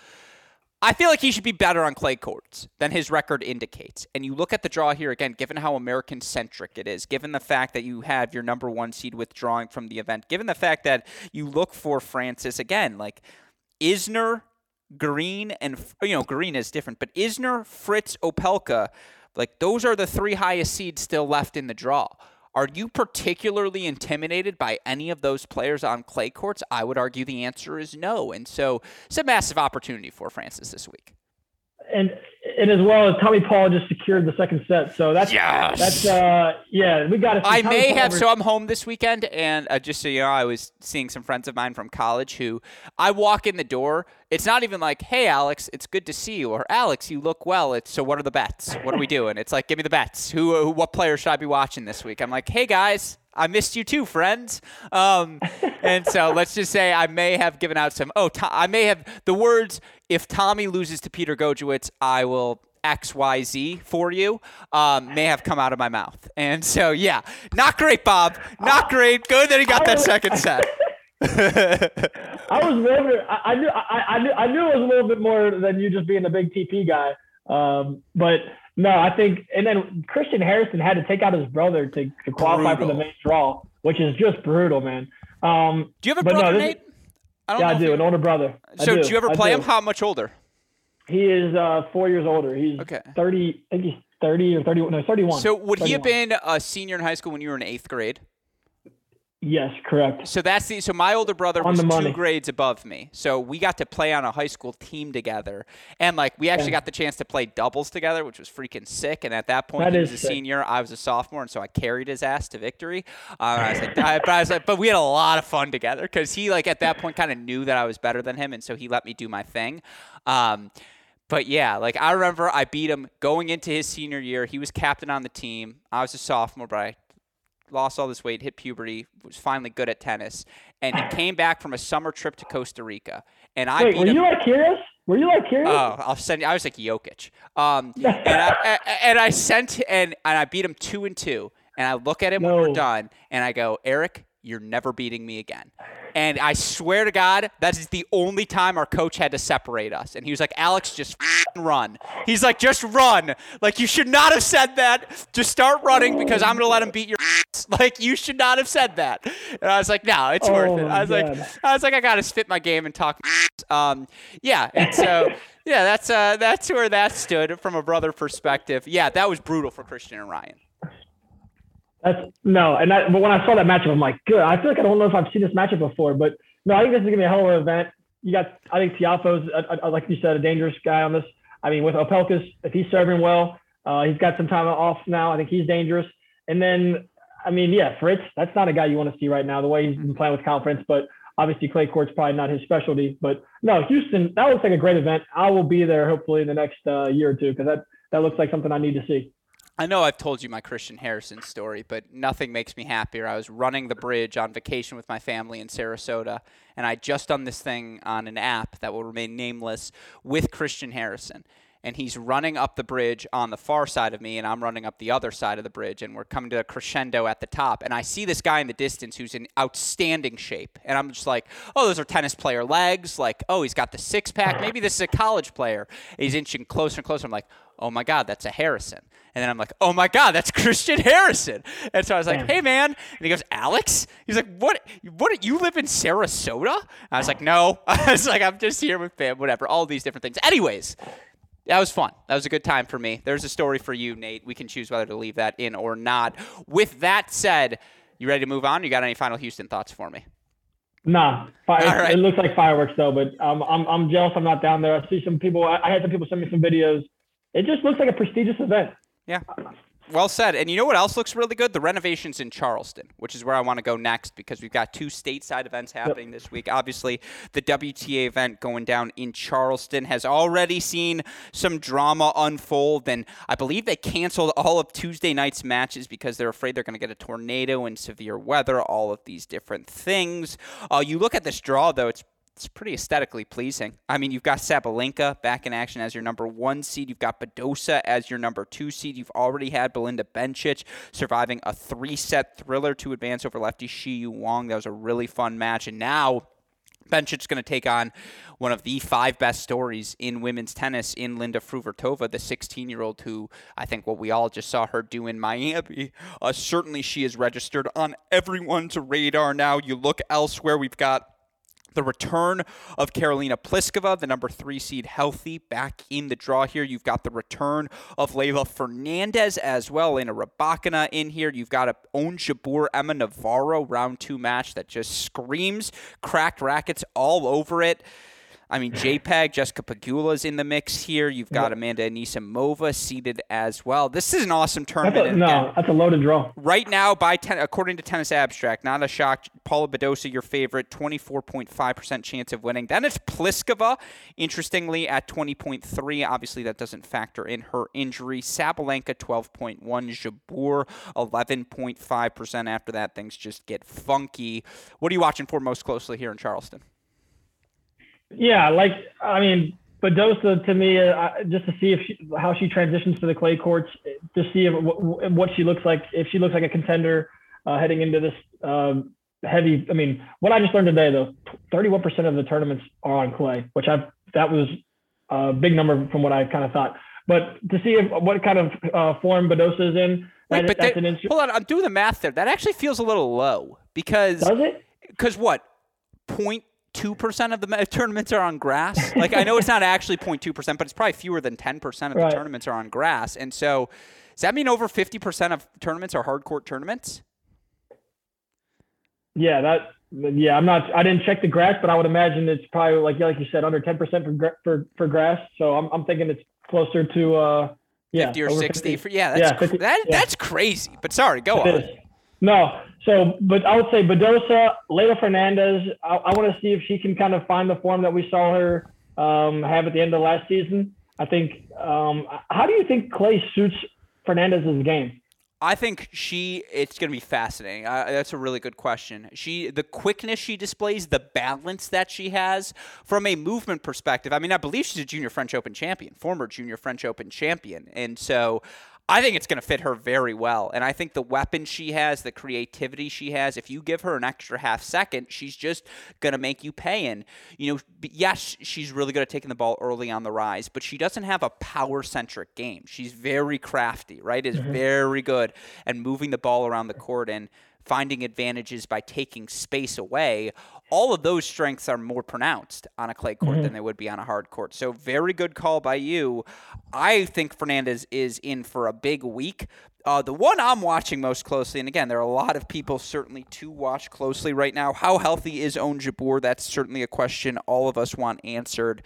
I feel like he should be better on clay courts than his record indicates. And you look at the draw here, again, given how American-centric it is, given the fact that you have your number one seed withdrawing from the event, given the fact that you look for Francis, again, like Isner, Green, and, you know, Green is different, but Isner, Fritz, Opelka, like those are the three highest seeds still left in the draw. Are you particularly intimidated by any of those players on clay courts? I would argue the answer is no. And so it's a massive opportunity for Francis this week. And and as well as Tommy Paul just secured the second set. So that's, yes. that's uh, yeah, we got to see I Tommy may Paul have, over- so I'm home this weekend. And uh, just so you know, I was seeing some friends of mine from college who I walk in the door. It's not even like, hey, Alex, it's good to see you. Or Alex, you look well. It's so what are the bets? What are we doing? It's like, give me the bets. Who, who what player should I be watching this week? I'm like, hey, guys. I missed you too, friends. Um, and so let's just say I may have given out some, oh, to, I may have the words, if Tommy loses to Peter Gojewicz, I will X, Y, Z for you, um, may have come out of my mouth. And so, yeah, not great, Bob. Not great. Good that he got that second set. I was wondering, I knew, I, I, knew, I knew it was a little bit more than you just being a big T P guy. Um, but no, I think, and then Christian Harrison had to take out his brother to, to qualify brutal. for the main draw, which is just brutal, man. Um, do you have a brother, no, Nate? I don't yeah, know I do, you... an older brother. I so do. do you ever play him? How much older? He is uh, four years older. He's okay. thirty, I think he's thirty or thirty-one, no, thirty-one. So would thirty-one. He have been a senior in high school when you were in eighth grade? Yes, correct. So that's the so my older brother was two grades above me. So we got to play on a high school team together, and like we actually yeah. got the chance to play doubles together, which was freaking sick. And at that point, that he was a sick. senior, I was a sophomore, and so I carried his ass to victory. Uh, I was like, I, but I was like, but we had a lot of fun together because he like at that point kind of knew that I was better than him, and so he let me do my thing. Um, But yeah, like I remember I beat him going into his senior year. He was captain on the team. I was a sophomore, but I lost all this weight, hit puberty, was finally good at tennis. And he came back from a summer trip to Costa Rica. And I Wait, beat were him. you like Kyrgios? Were you like Kyrgios? Oh, I'll send you. I was like Jokic. Um, and, I, and I sent and, and I beat him two and two. And I look at him no. when we're done and I go, Eric, you're never beating me again. And I swear to God, that is the only time our coach had to separate us. And he was like, Alex, just run. He's like, just run. Like, you should not have said that. Just start running because I'm going to let him beat your ass. Like, you should not have said that. And I was like, no, it's oh worth it. I was God. like, I was like, I got to spit my game and talk. Um, yeah. And so, yeah, that's, uh, that's where that stood from a brother perspective. Yeah, that was brutal for Christian and Ryan. That's, no, and I, but when I saw that matchup, I'm like, good. I feel like I don't know if I've seen this matchup before, but no, I think this is gonna be a hell of an event. You got, I think Tiafoe's, a, a, like you said, a dangerous guy on this. I mean, with Opelkas, if he's serving well, uh, he's got some time off now. I think he's dangerous. And then, I mean, yeah, Fritz, that's not a guy you want to see right now, the way he's been playing with confidence. But obviously, clay court's probably not his specialty. But no, Houston, that looks like a great event. I will be there hopefully in the next uh, year or two because that that looks like something I need to see. I know I've told you my Christian Harrison story, but nothing makes me happier. I was running the bridge on vacation with my family in Sarasota, and I just done this thing on an app that will remain nameless with Christian Harrison. And he's running up the bridge on the far side of me, and I'm running up the other side of the bridge, and we're coming to a crescendo at the top. And I see this guy in the distance who's in outstanding shape. And I'm just like, oh, those are tennis player legs. Like, oh, he's got the six-pack. Maybe this is a college player. And he's inching closer and closer. I'm like, oh, my God, that's a Harrison. And then I'm like, oh, my God, that's Christian Harrison. And so I was like, hey, man. And he goes, Alex? He's like, what? What? You live in Sarasota? And I was like, no. I was like, I'm just here with fam, whatever, all these different things. Anyways. That was fun. That was a good time for me. There's a story for you, Nate. We can choose whether to leave that in or not. With that said, you ready to move on? You got any final Houston thoughts for me? Nah. Fire, All right. It looks like fireworks, though, but um, I'm I'm jealous I'm not down there. I see some people. I had some people send me some videos. It just looks like a prestigious event. Yeah. Well said. And you know what else looks really good? The renovations in Charleston, which is where I want to go next because we've got two stateside events happening yep. this week. Obviously, the W T A event going down in Charleston has already seen some drama unfold. And I believe they canceled all of Tuesday night's matches because they're afraid they're going to get a tornado and severe weather, all of these different things. Uh, you look at this draw, though, it's It's pretty aesthetically pleasing. I mean, you've got Sabalenka back in action as your number one seed. You've got Badosa as your number two seed. You've already had Belinda Bencic surviving a three-set thriller to advance over lefty Shi Yu Wang. That was a really fun match. And now Bencic's going to take on one of the five best stories in women's tennis in Linda Fruvertova, the sixteen-year-old who I think what we all just saw her do in Miami. Uh, certainly she is registered on everyone's radar now. You look elsewhere, we've got the return of Karolina Pliskova, the number three seed healthy, back in the draw here. You've got the return of Leyva Fernandez as well, Elena Rybakina in here. You've got a own Jabeur Emma Navarro round two match that just screams cracked rackets all over it. I mean, J PEG, Jessica Pegula's in the mix here. You've got Amanda Anisimova seeded as well. This is an awesome tournament. That's a, no, that's a loaded draw. Right now, by ten, according to Tennis Abstract, not a shock, Paula Badosa, your favorite, twenty-four point five percent chance of winning. Then it's Pliskova, interestingly, at twenty point three. Obviously, that doesn't factor in her injury. Sabalenka, twelve point one. Jabeur, eleven point five percent. After that, things just get funky. What are you watching for most closely here in Charleston? Yeah, like, I mean, Badosa, to me, uh, just to see if she, how she transitions to the clay courts, to see if, w- what she looks like, if she looks like a contender uh, heading into this um, heavy. I mean, what I just learned today, though, thirty-one percent of the tournaments are on clay, which I that was a big number from what I kind of thought. But to see if, what kind of uh, form Badosa is in. Wait, that, but that's they, an instru- hold on, I'm doing the math there. That actually feels a little low because. Does it? Because what? Point. two percent of the tournaments are on grass. Like, I know it's not actually zero point two percent, but it's probably fewer than ten percent of the right. tournaments are on grass. And so does that mean over fifty percent of tournaments are hard court tournaments? Yeah, that. Yeah, I'm not. I didn't check the grass, but I would imagine it's probably like like you said, under ten percent for for for grass. So I'm I'm thinking it's closer to uh yeah fifty or sixty. fifty. For, yeah, that's yeah, fifty, that, yeah. That's crazy. But sorry, go it on. Is. No, so but I would say Badosa, Leyva Fernandez. I, I want to see if she can kind of find the form that we saw her um, have at the end of last season. I think. Um, how do you think clay suits Fernandez's game? I think she. It's going to be fascinating. Uh, that's a really good question. She, the quickness she displays, the balance that she has from a movement perspective. I mean, I believe she's a junior French Open champion, former junior French Open champion, and so. I think it's going to fit her very well. And I think the weapon she has, the creativity she has, if you give her an extra half second, she's just going to make you pay. And, you know, yes, she's really good at taking the ball early on the rise, but she doesn't have a power-centric game. She's very crafty, right? Is mm-hmm. very good at moving the ball around the court and finding advantages by taking space away. All of those strengths are more pronounced on a clay court mm-hmm. than they would be on a hard court. So very good call by you. I think Fernandez is in for a big week. Uh, the one I'm watching most closely, and again, there are a lot of people certainly to watch closely right now. How healthy is Owen Jabeur? That's certainly a question all of us want answered.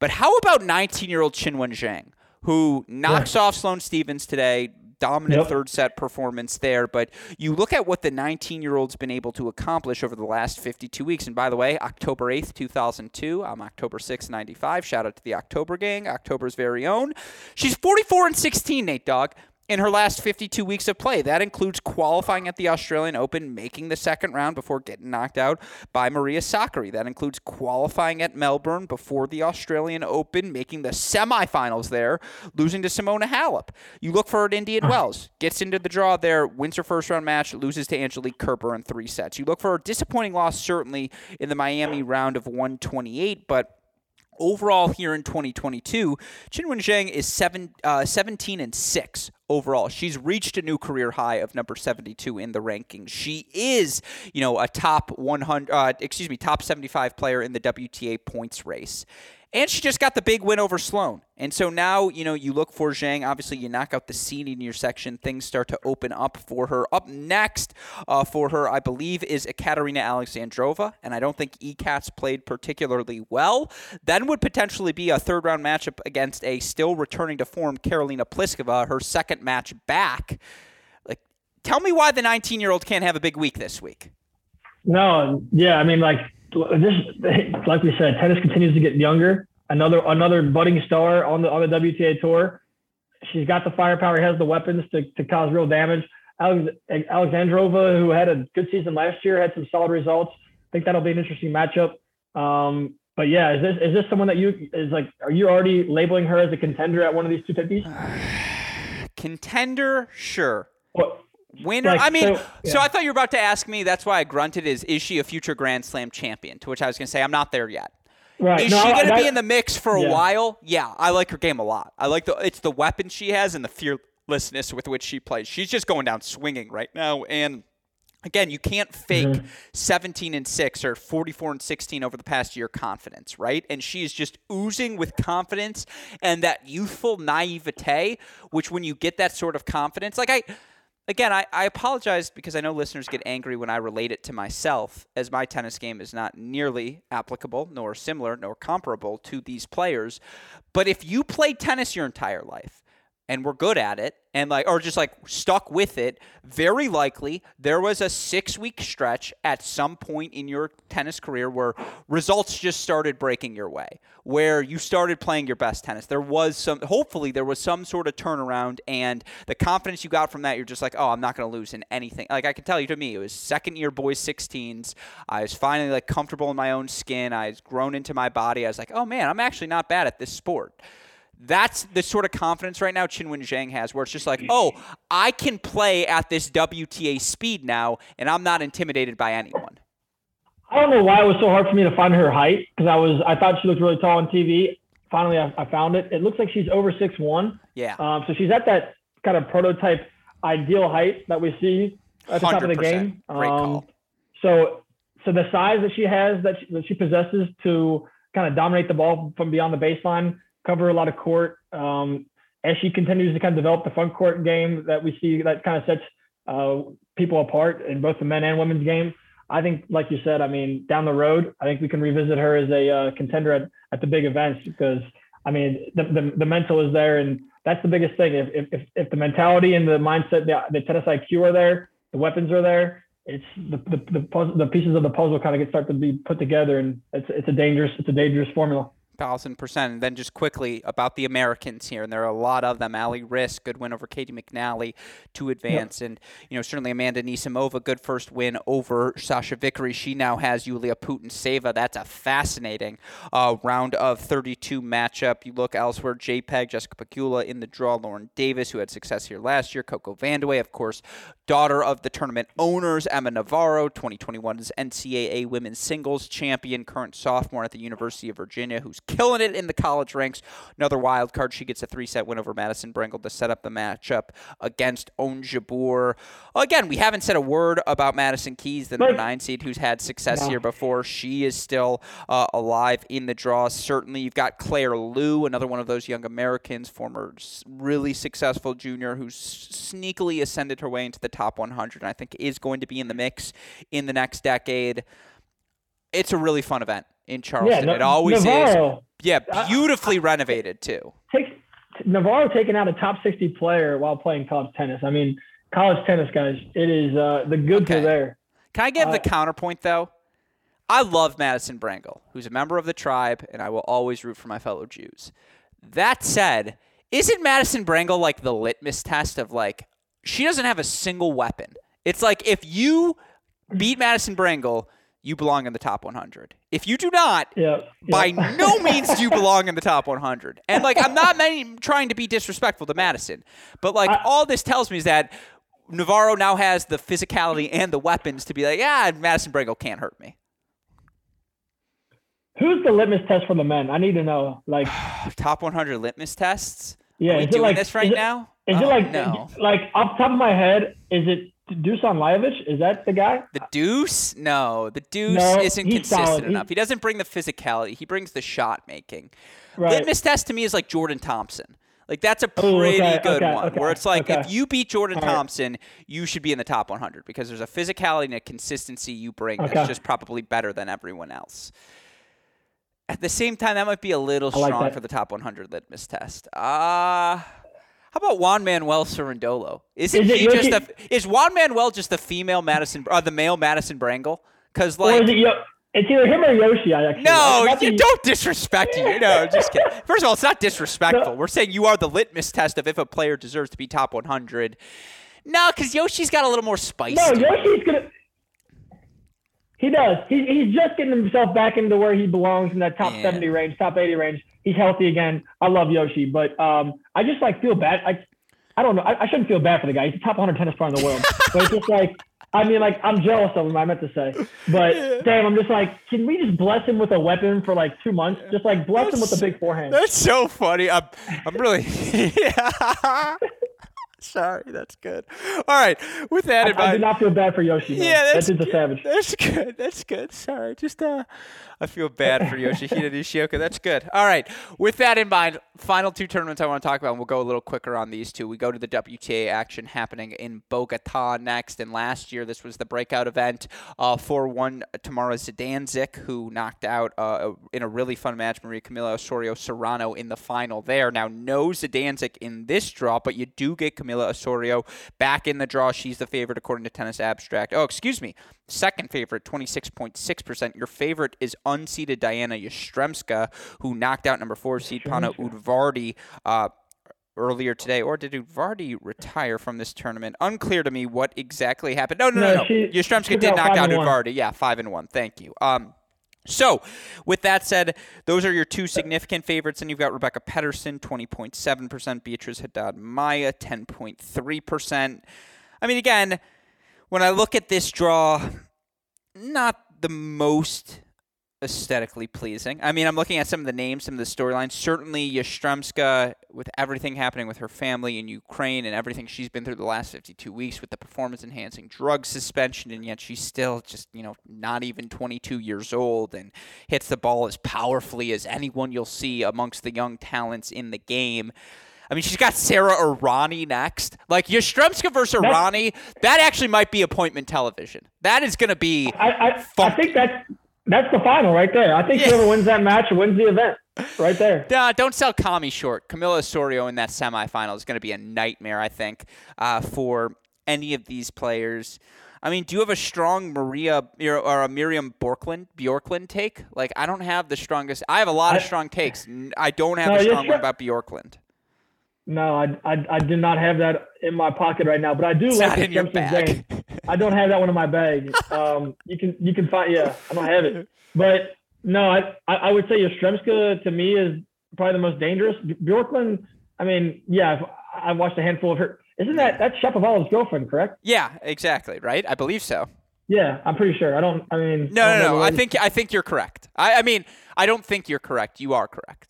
But how about nineteen-year-old Chinwen Zhang, who knocks yeah. off Sloane Stephens today? Dominant yep. third set performance there, but you look at what the nineteen-year-old's been able to accomplish over the last fifty-two weeks, and by the way, October eighth, two thousand two, I'm October sixth, ninety-five, shout out to the October gang, October's very own. She's forty-four and sixteen, Nate Dogg, in her last fifty-two weeks of play. That includes qualifying at the Australian Open, making the second round before getting knocked out by Maria Sakkari. That includes qualifying at Melbourne before the Australian Open, making the semifinals there, losing to Simona Halep. You look for her at Indian Wells, gets into the draw there, wins her first round match, loses to Angelique Kerber in three sets. You look for a disappointing loss, certainly, in the Miami round of one twenty-eight, but overall here in twenty twenty-two, Chinwen Zhang is seven, uh, seventeen and six overall. She's reached a new career high of number seventy-two in the rankings. She is, you know, a top one hundred, uh, excuse me, top seventy-five player in the W T A points race. And she just got the big win over Sloane. And so now, you know, you look for Zhang. Obviously, you knock out the seed in your section. Things start to open up for her. Up next uh, for her, I believe, is Ekaterina Alexandrova. And I don't think E C A T S played particularly well. Then would potentially be a third-round matchup against a still returning to form Karolina Pliskova, her second match back. Like, tell me why the nineteen-year-old can't have a big week this week. No, yeah, I mean, like... This, like we said, tennis continues to get younger. Another another budding star on the on the W T A tour. She's got the firepower, has the weapons to, to cause real damage. Alex, Alexandrova, who had a good season last year, had some solid results. I think that'll be an interesting matchup. Um, but yeah, is this is this someone that you is like? Are you already labeling her as a contender at one of these two fifties? Contender, sure. What? Winner. Like, I mean, so, yeah. so I thought you were about to ask me. That's why I grunted. Is is she a future Grand Slam champion? To which I was going to say, I'm not there yet. Right. Is no, she going to be in the mix for a yeah. while? Yeah, I like her game a lot. I like the it's the weapon she has and the fearlessness with which she plays. She's just going down swinging right now. And again, you can't fake mm-hmm. seventeen and six or forty-four and sixteen over the past year confidence, right? And she is just oozing with confidence and that youthful naivete. Which when you get that sort of confidence, like I. Again, I, I apologize because I know listeners get angry when I relate it to myself, as my tennis game is not nearly applicable, nor similar, nor comparable to these players. But if you play tennis your entire life and were good at it and like or just like stuck with it, very likely there was a six-week stretch at some point in your tennis career where results just started breaking your way, where you started playing your best tennis. There was some, hopefully there was some sort of turnaround, and the confidence you got from that, you're just like, oh, I'm not going to lose in anything. Like I can tell you, to me, it was second year boys sixteens. I was finally like comfortable in my own skin. I had grown into my body. I was like, oh man, I'm actually not bad at this sport. That's the sort of confidence right now Chinwen Zhang has, where it's just like, oh, I can play at this W T A speed now, and I'm not intimidated by anyone. I don't know why it was so hard for me to find her height, because I was I thought she looked really tall on T V. Finally, I, I found it. It looks like she's over six one. Yeah. Um, so she's at that kind of prototype ideal height that we see at the one hundred percent. Top of the game. Um, Great call. So, so the size that she has, that she, that she possesses to kind of dominate the ball from beyond the baseline, cover a lot of court. Um, as she continues to kind of develop the front court game that we see that kind of sets uh, people apart in both the men and women's game, I think, like you said, I mean, down the road, I think we can revisit her as a uh, contender at, at the big events, because I mean, the, the, the mental is there, and that's the biggest thing. If, if, if the mentality and the mindset, the, the tennis I Q are there, the weapons are there, it's the, the, the puzzle, the pieces of the puzzle kind of get started to be put together, and it's, it's a dangerous, it's a dangerous formula. thousand percent. And then just quickly about the Americans here, and there are a lot of them. Allie Risk, good win over Katie McNally to advance. Yep. And, you know, certainly Amanda Nisimova, good first win over Sasha Vickery. She now has Yulia Putintseva. That's a fascinating uh, round of thirty-two matchup. You look elsewhere, J P E G, Jessica Pegula in the draw, Lauren Davis, who had success here last year, Coco Vandeweghe, of course, daughter of the tournament owners, Emma Navarro, twenty twenty-one's N C double A women's singles champion, current sophomore at the University of Virginia, who's killing it in the college ranks. Another wild card. She gets a three-set win over Madison Brengel to set up the matchup against Onjabur. Again, we haven't said a word about Madison Keys, the number nine seed, who's had success yeah. here before. She is still uh, alive in the draw. Certainly, you've got Claire Liu, another one of those young Americans, former really successful junior, who's sneakily ascended her way into the top one hundred, and I think is going to be in the mix in the next decade. It's a really fun event in Charleston. Yeah, no, it always Navarro, is. Yeah, beautifully I, I, renovated too. Takes, Navarro taking out a top sixty player while playing college tennis. I mean, college tennis, guys, it is uh, the goods okay. are there. Can I give uh, the counterpoint, though? I love Madison Brengel, who's a member of the tribe, and I will always root for my fellow Jews. That said, isn't Madison Brengel like the litmus test of, like, she doesn't have a single weapon. It's like, if you beat Madison Brengel, you belong in the top one hundred. If you do not, yep, yep. by no means do you belong in the top one hundred. And, like, I'm not many, trying to be disrespectful to Madison, but, like, I, all this tells me is that Navarro now has the physicality and the weapons to be like, yeah, Madison Brengel can't hurt me. Who's the litmus test for the men? I need to know. Like top one hundred litmus tests? Yeah, Are we doing like, this right is it, now? Is oh, it like, no. like, off the top of my head, is it Deuce Onlaevich? Is that the guy? The Deuce? No, the Deuce no, isn't consistent he, enough. He doesn't bring the physicality. He brings the shot making. Right. Litmus test to me is like Jordan Thompson. Like, that's a pretty Ooh, okay, good okay, one okay, where it's like, okay. if you beat Jordan right. Thompson, you should be in the top one hundred because there's a physicality and a consistency you bring okay. that's just probably better than everyone else. At the same time, that might be a little I strong like for the top one hundred litmus test. Ah. Uh, How about Juan Manuel Cirandolo? Isn't is it he Yogi? just a, is Juan Manuel just the female Madison or the male Madison Brengel? Because like, or is it Yo- it's either him or Yoshi. I actually no, like, you the- don't disrespect you. No, just kidding. First of all, it's not disrespectful. No. We're saying you are the litmus test of if a player deserves to be top one hundred. No, because Yoshi's got a little more spice. No, Yoshi's gonna. He does. He, he's just getting himself back into where he belongs in that top Man. seventy range, top eighty range. He's healthy again. I love Yoshi, but um, I just like feel bad. I, I don't know. I, I shouldn't feel bad for the guy. He's the top one hundred tennis player in the world. But it's just like, I mean, like I'm jealous of him. I meant to say, but yeah. damn, I'm just like, can we just bless him with a weapon for like two months? Just like bless that's, him with a big forehand. That's so funny. I'm, I'm really. yeah. Sorry, that's good. All right, with that I, in mind, I do not feel bad for Yoshi. Man. Yeah, that's that dude's a savage. That's good. That's good. Sorry, just uh, I feel bad for Yoshihide Nishioka. That's good. All right, with that in mind, final two tournaments I want to talk about, and we'll go a little quicker on these two. We go to the W T A action happening in Bogota next, and last year this was the breakout event uh, for one Tamara Zidanczyk, who knocked out uh, in a really fun match Maria Camila Osorio Serrano in the final there. Now, no Zidanczyk in this draw, but you do get Camila Osorio back in the draw. She's the favorite according to Tennis Abstract. Oh, excuse me. Second favorite, twenty-six point six percent. Your favorite is unseeded Diana Yastremska, who knocked out number four seed Pana Udvardi uh, earlier today. Or did Udvardi retire from this tournament? Unclear to me what exactly happened. No, no, no. no. She, Yastremska did knock out Udvardi. Yeah, five and one. Thank you. Um, So, with that said, those are your two significant favorites, and you've got Rebecca Pettersson, twenty point seven percent, Beatriz Haddad-Maya, ten point three percent. I mean, again, when I look at this draw, not the most aesthetically pleasing. I mean, I'm looking at some of the names, some of the storylines. Certainly, Yastremska, with everything happening with her family in Ukraine and everything she's been through the last fifty-two weeks with the performance-enhancing drug suspension, and yet she's still just, you know, not even twenty-two years old and hits the ball as powerfully as anyone you'll see amongst the young talents in the game. I mean, she's got Sarah Irani next. Like, Yastremska versus Irani, that actually might be appointment television. That is going to be I, I, fun. I think that's, that's the final right there. I think yeah. whoever wins that match wins the event right there. Nah, don't sell Kami short. Camila Osorio in that semifinal is going to be a nightmare, I think, uh, for any of these players. I mean, do you have a strong Maria or a Miriam Bjorklund, Bjorklund take? Like, I don't have the strongest. I have a lot I, of strong takes. I don't have no, a strong one about Bjorklund. No, I, I I do not have that in my pocket right now, but I do it's like the Simpsons game. I don't have that one in my bag. Um, you can you can find yeah, I don't have it. But no, I I would say Yastremska to me is probably the most dangerous. Bjorklund, I mean, yeah, I've, I've watched a handful of her. Isn't that that's Shapovalov's girlfriend, correct? Yeah, exactly, right? I believe so. Yeah, I'm pretty sure. I don't. I mean, no, I no, no. I think I think you're correct. I, I mean, I don't think you're correct. You are correct.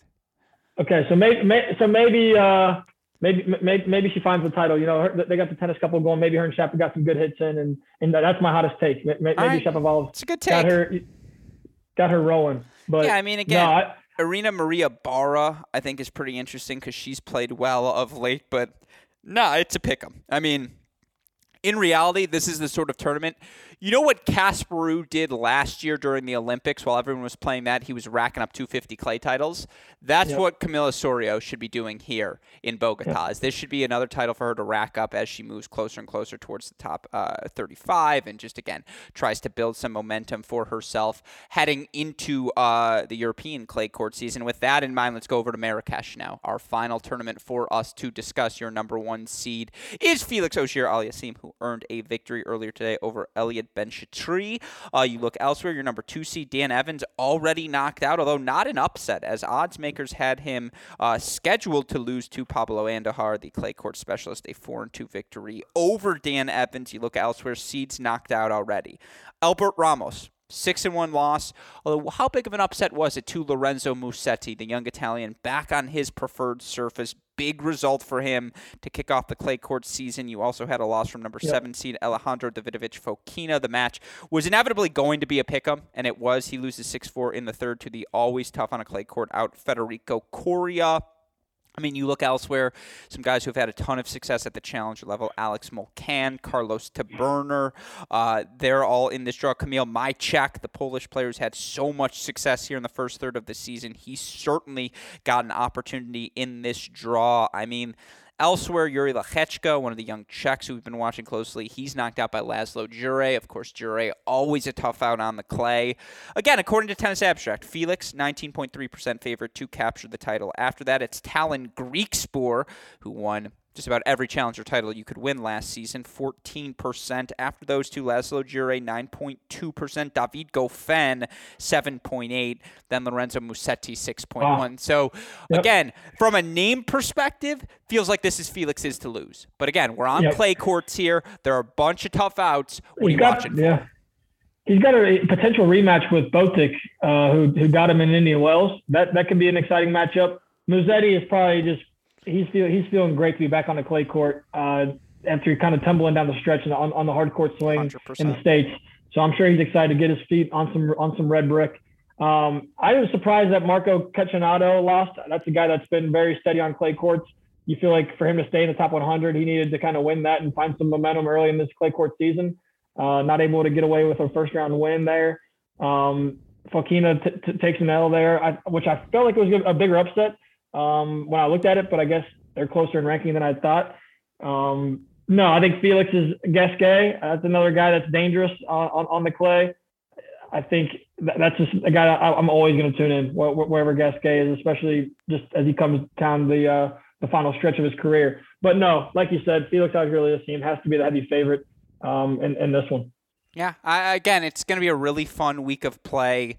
Okay, so maybe, may, so maybe, uh, maybe, maybe, maybe she finds the title. You know, her, they got the tennis couple going. Maybe her and Shapo got some good hits in, and and that's my hottest take. Maybe, maybe right. Shapovalov it's a good take. got her, got her rolling. But yeah, I mean, again. No, I, Arina Maria Barra, I think, is pretty interesting because she's played well of late, but no, it's a pick 'em. I mean, in reality, this is the sort of tournament. You know what Kasparov did last year during the Olympics while everyone was playing that? He was racking up two fifty clay titles. That's yep. what Camila Osorio should be doing here in Bogota. Yep. This should be another title for her to rack up as she moves closer and closer towards the top uh, thirty-five and just, again, tries to build some momentum for herself heading into uh, the European clay court season. With that in mind, let's go over to Marrakesh now. Our final tournament for us to discuss. Your number one seed is Félix Auger-Aliassime, who earned a victory earlier today over Elliot Ben-Shetri. Uh, you look elsewhere, your number two seed, Dan Evans, already knocked out, although not an upset, as odds makers had him uh, scheduled to lose to Pablo Andujar, the clay court specialist, a four and two victory over Dan Evans. You look elsewhere, seeds knocked out already. Albert Ramos, six and one loss, although how big of an upset was it to Lorenzo Musetti, the young Italian, back on his preferred surface. Big result for him to kick off the clay court season. You also had a loss from number yep. seven seed Alejandro Davidovich Fokina. The match was inevitably going to be a pick'em, and it was. He loses six four in the third to the always tough on a clay court out Federico Coria. I mean, you look elsewhere, some guys who have had a ton of success at the challenger level, Alex Molcan, Carlos Taberner, uh, they're all in this draw. Kamil Majcek, the Polish player who's had so much success here in the first third of the season, he certainly got an opportunity in this draw. I mean, elsewhere, Yuri Lechechka, one of the young Czechs who we've been watching closely, he's knocked out by Laszlo Jure. Of course, Jure, always a tough out on the clay. Again, according to Tennis Abstract, Felix, nineteen point three percent favorite to capture the title. After that, it's Talon Griekspoor, who won just about every challenger title you could win last season, fourteen percent. After those two, Laszlo Jure, nine point two percent. David Goffin, seven point eight. Then Lorenzo Musetti, six point one. Wow. So, yep. again, from a name perspective, feels like this is Felix's to lose. But, again, we're on yep. clay courts here. There are a bunch of tough outs. What He's are you got, watching? Yeah. He's got a potential rematch with Botic, uh, who, who got him in Indian Wells. That, that could be an exciting matchup. Musetti is probably just He's feel, he's feeling great to be back on the clay court uh, after kind of tumbling down the stretch and on, on the hard court swing one hundred percent. In the States. So I'm sure he's excited to get his feet on some on some red brick. Um, I was surprised that Marco Cecchinato lost. That's a guy that's been very steady on clay courts. You feel like for him to stay in the top one hundred, he needed to kind of win that and find some momentum early in this clay court season. Uh, not able to get away with a first round win there. Um, Fokina t- t- takes an L there, I, which I felt like it was a bigger upset. Um, when I looked at it, but I guess they're closer in ranking than I thought. Um, no, I think Felix is Gasquet. That's another guy that's dangerous on, on, on the clay. I think that's just a guy I, I'm always going to tune in wherever Gasquet is, especially just as he comes down the uh, the final stretch of his career. But no, like you said, Felix Auger-Aliassime has to be the heavy favorite um, in, in this one. Yeah, I, again, it's going to be a really fun week of play.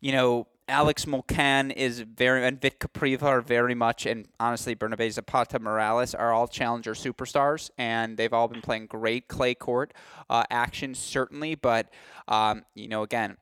You know, Alex Molcan is very, and Vit Capriva are very much, and honestly, Bernabe Zapata Morales are all challenger superstars, and they've all been playing great clay court uh, action, certainly. But, um, you know, again,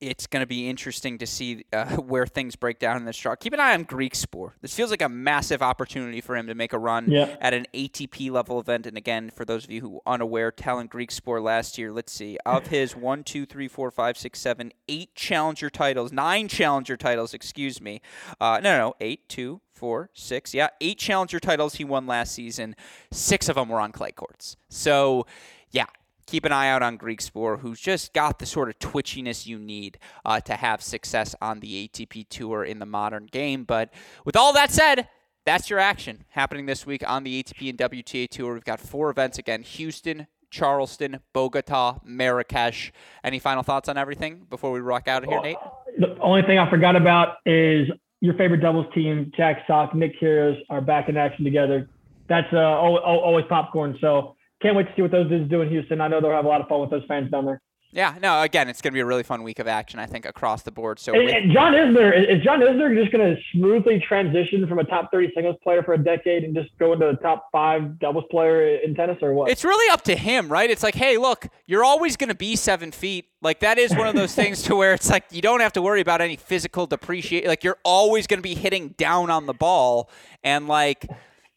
it's going to be interesting to see uh, where things break down in this draw. Keep an eye on Greekspor. This feels like a massive opportunity for him to make a run yeah. at an A T P level event. And again, for those of you who are unaware, Talon Greekspor last year, let's see, of his one, two, three, four, five, six, seven, eight challenger titles, nine challenger titles, excuse me. Uh, no, no, no, eight, two, four, six. Yeah, eight challenger titles he won last season. Six of them were on clay courts. So, yeah. Keep an eye out on Greekspor, who's just got the sort of twitchiness you need uh, to have success on the A T P Tour in the modern game. But with all that said, that's your action happening this week on the A T P and W T A Tour. We've got four events again, Houston, Charleston, Bogota, Marrakesh. Any final thoughts on everything before we rock out of here, Nate? The only thing I forgot about is your favorite doubles team, Jack Sock, Nick Kyrgios, are back in action together. That's uh, always popcorn, so... can't wait to see what those dudes do in Houston. I know they'll have a lot of fun with those fans down there. Yeah, no, again, it's going to be a really fun week of action, I think, across the board. So, and, with- and John Isner, is John Isner just going to smoothly transition from a top thirty singles player for a decade and just go into the top five doubles player in tennis or what? It's really up to him, right? It's like, hey, look, you're always going to be seven feet. Like, that is one of those things to where it's like you don't have to worry about any physical depreciation. Like, you're always going to be hitting down on the ball and, like –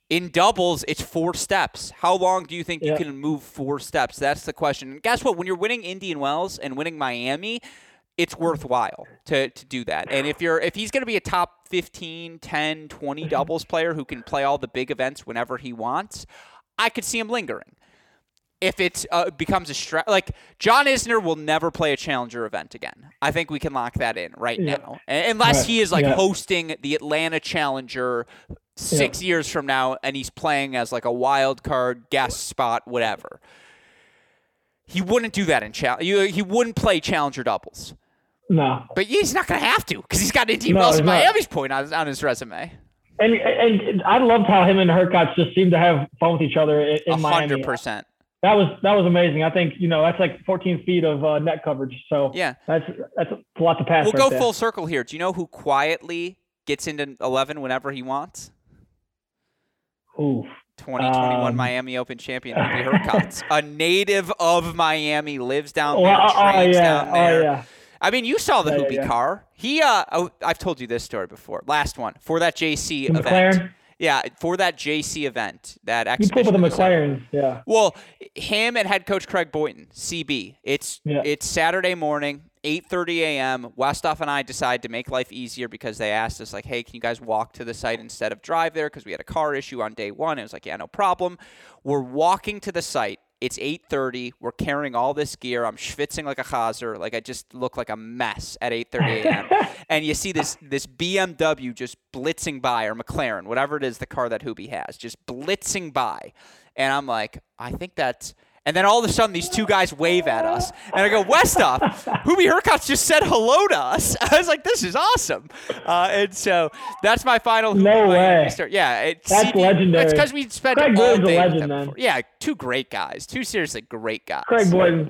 in doubles, it's four steps. How long do you think yeah. you can move four steps? That's the question. And guess what? When you're winning Indian Wells and winning Miami, it's worthwhile to, to do that. And if you're if he's going to be a top fifteen, ten, twenty doubles player who can play all the big events whenever he wants, I could see him lingering. If it uh, becomes a stra- – like, John Isner will never play a challenger event again. I think we can lock that in right yeah. now. Unless right. he is, like, yeah. hosting the Atlanta Challenger – Six yeah. years from now, and he's playing as like a wild card, guest spot, whatever. He wouldn't do that in Challenger. He wouldn't play Challenger doubles. No. But he's not going to have to because he's got Indian Wells and Miami's point on, on his resume. And and I loved how him and Hercott just seemed to have fun with each other in, in Miami. one hundred percent. That was that was amazing. I think, you know, that's like fourteen feet of uh, net coverage. So yeah. that's, that's a lot to pass. We'll right go there. Full circle here. Do you know who quietly gets into eleven whenever he wants? Oof. twenty twenty-one um, Miami Open champion, Andy Hercott, a native of Miami, lives down there, well, trains oh, yeah, down there. Oh, yeah. I mean, you saw the yeah, Hoopy yeah. car. He, uh, oh, I've told you this story before. Last one for that J C the event. McLaren? Yeah, for that J C event, that exhibition. You pulled up the McLaren. Yeah. Well, him and head coach Craig Boynton, C B. It's yeah. it's Saturday morning. eight thirty a.m., Westhoff and I decide to make life easier because they asked us, like, hey, can you guys walk to the site instead of drive there? Because we had a car issue on day one. It was like, yeah, no problem. We're walking to the site. It's eight thirty. We're carrying all this gear. I'm schwitzing like a chaser. Like, I just look like a mess at eight thirty a.m. And you see this this B M W just blitzing by, or McLaren, whatever it is, the car that Hoopy has, just blitzing by. And I'm like, I think that's... And then all of a sudden, these two guys wave at us. And I go, Westhoff, Hoopy Hercott just said hello to us. I was like, this is awesome. Uh, and so that's my final. No way. Restart. Yeah. It's that's C D, legendary. It's because we spent Craig all Boyd's day a legend, man. Yeah, two great guys. Two seriously great guys. Craig Boynton.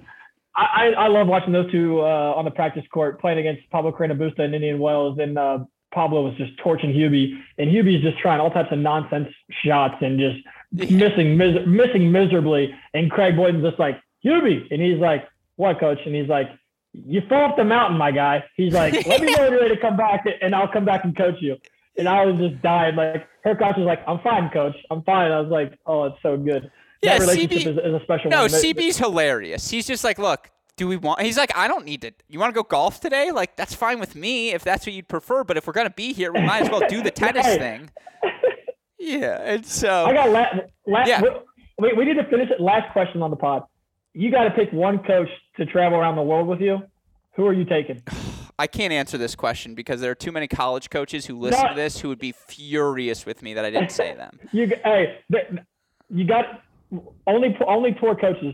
I, I love watching those two uh, on the practice court playing against Pablo Carreño Busta and Indian Wells. And uh, Pablo was just torching Hubie. And Hubie's just trying all types of nonsense shots and just – Yeah. missing mis- missing miserably, and Craig Boyden's just like, Hubie, and he's like, what, coach? And he's like, you fell off the mountain, my guy. He's like, let me know when you're ready to come back, and I'll come back and coach you. And I was just dying. Like, her coach was like, I'm fine, coach. I'm fine. I was like, oh, it's so good. Yeah, that relationship C B, is, is a special no, one. No, C B's hilarious. He's just like, look, do we want – he's like, I don't need to – you want to go golf today? Like, that's fine with me if that's what you'd prefer, but if we're going to be here, we might as well do the tennis right. thing. Yeah, and so I got last. last yeah. we, we need to finish it. Last question on the pod. You got to pick one coach to travel around the world with you. Who are you taking? I can't answer this question because there are too many college coaches who listen no. to this who would be furious with me that I didn't say them. you hey, you got only only tour coaches.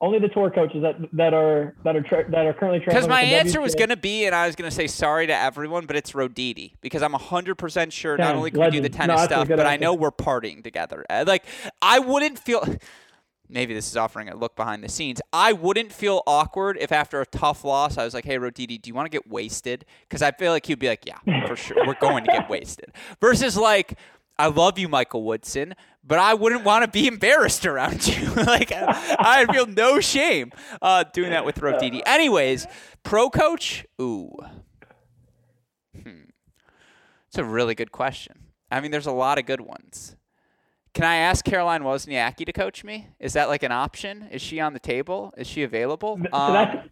Only the tour coaches that that are that are tra- that are currently traveling. Because my answer W T A. Was going to be, and I was going to say sorry to everyone, but it's Roditi because I'm one hundred percent sure Damn, not only can legend. We do the tennis no, stuff, but answer. I know we're partying together. Like, I wouldn't feel – maybe this is offering a look behind the scenes. I wouldn't feel awkward if after a tough loss I was like, hey, Roditi, do you want to get wasted? Because I feel like he'd be like, yeah, for sure. We're going to get wasted. Versus like – I love you, Michael Woodson, but I wouldn't want to be embarrassed around you. Like, I, I feel no shame uh, doing that with Roditi. Anyways, pro coach? Ooh. Hmm. It's a really good question. I mean, there's a lot of good ones. Can I ask Caroline Wozniacki to coach me? Is that like an option? Is she on the table? Is she available? Um, I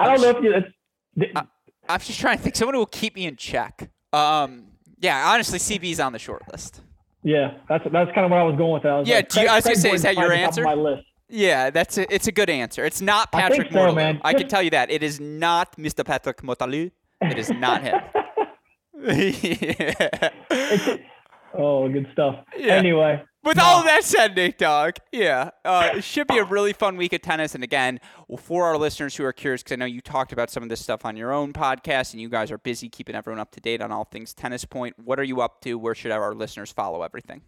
don't know if you... That's, I, I'm just trying to think. Someone who will keep me in check. Um, yeah, honestly, C B's on the short list. Yeah, that's that's kind of where I was going with that. I was yeah, like, do you, I was going to say, is that your answer? My list. Yeah, that's a, it's a good answer. It's not Patrick so, Motley. Man. I can tell you that. It is not Mister Patrick Motley. It is not him. Yeah. Oh, good stuff. Yeah. Anyway. With no. all of that said, Nate Dogg, yeah, uh, it should be a really fun week of tennis. And again, for our listeners who are curious, because I know you talked about some of this stuff on your own podcast, and you guys are busy keeping everyone up to date on all things Tennis Point. What are you up to? Where should our listeners follow everything?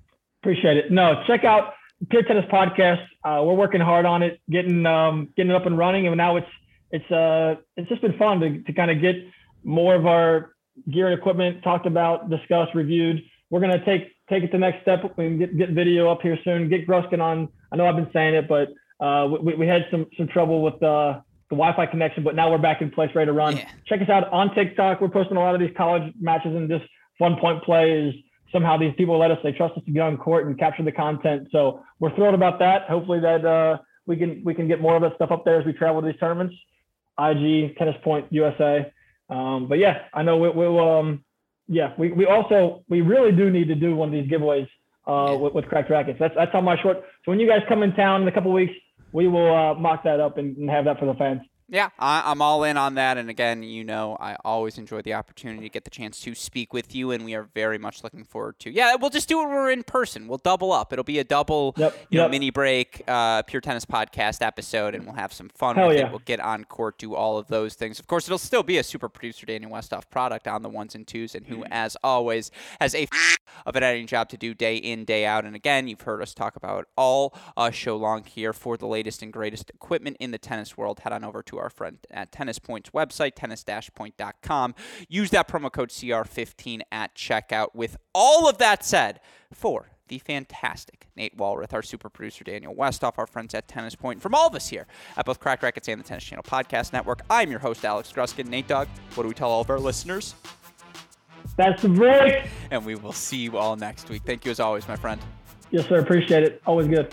Appreciate it. No, check out Pure Tennis Podcast. Uh, we're working hard on it, getting um, getting it up and running. And now it's it's uh it's just been fun to to kind of get more of our gear and equipment talked about, discussed, reviewed. We're gonna take take it the next step. We can get, get video up here soon. Get Gruskin on. I know I've been saying it, but uh, we, we had some some trouble with uh, the Wi-Fi connection, but now we're back in place, ready to run. Yeah. Check us out on TikTok. We're posting a lot of these college matches and just fun point plays. Somehow these people let us, they trust us to get on court and capture the content. So we're thrilled about that. Hopefully that uh, we can we can get more of that stuff up there as we travel to these tournaments. I G Tennis Point U S A. Um, but yeah, I know we, we'll. Um, Yeah, we, we also we really do need to do one of these giveaways uh, with, with Cracked Rackets. That's that's on my short. So when you guys come in town in a couple of weeks, we will uh, mock that up and, and have that for the fans. Yeah, I, I'm all in on that. And again, you know, I always enjoy the opportunity to get the chance to speak with you, and we are very much looking forward to. Yeah, we'll just do it when we're in person. We'll double up. It'll be a double, yep, you yep. know, mini break, uh, Pure Tennis Podcast episode, and we'll have some fun Hell with yeah. it. We'll get on court, do all of those things. Of course, it'll still be a super producer Daniel Westhoff product on the ones and twos, and who, mm-hmm. as always, has a f- of an editing job to do day in, day out. And again, you've heard us talk about it all uh, show long here. For the latest and greatest equipment in the tennis world, head on over to our friend at Tennis Point's website, tennis point dot com. Use that promo code C R fifteen at checkout. With all of that said, for the fantastic Nate Walroth, our super producer Daniel Westhoff, our friends at Tennis Point, from all of us here at both Cracked Rackets and the Tennis Channel Podcast Network, I'm your host, Alex Gruskin. Nate Dogg, what do we tell all of our listeners? That's the break. And we will see you all next week. Thank you as always, my friend. Yes, sir. Appreciate it. Always good.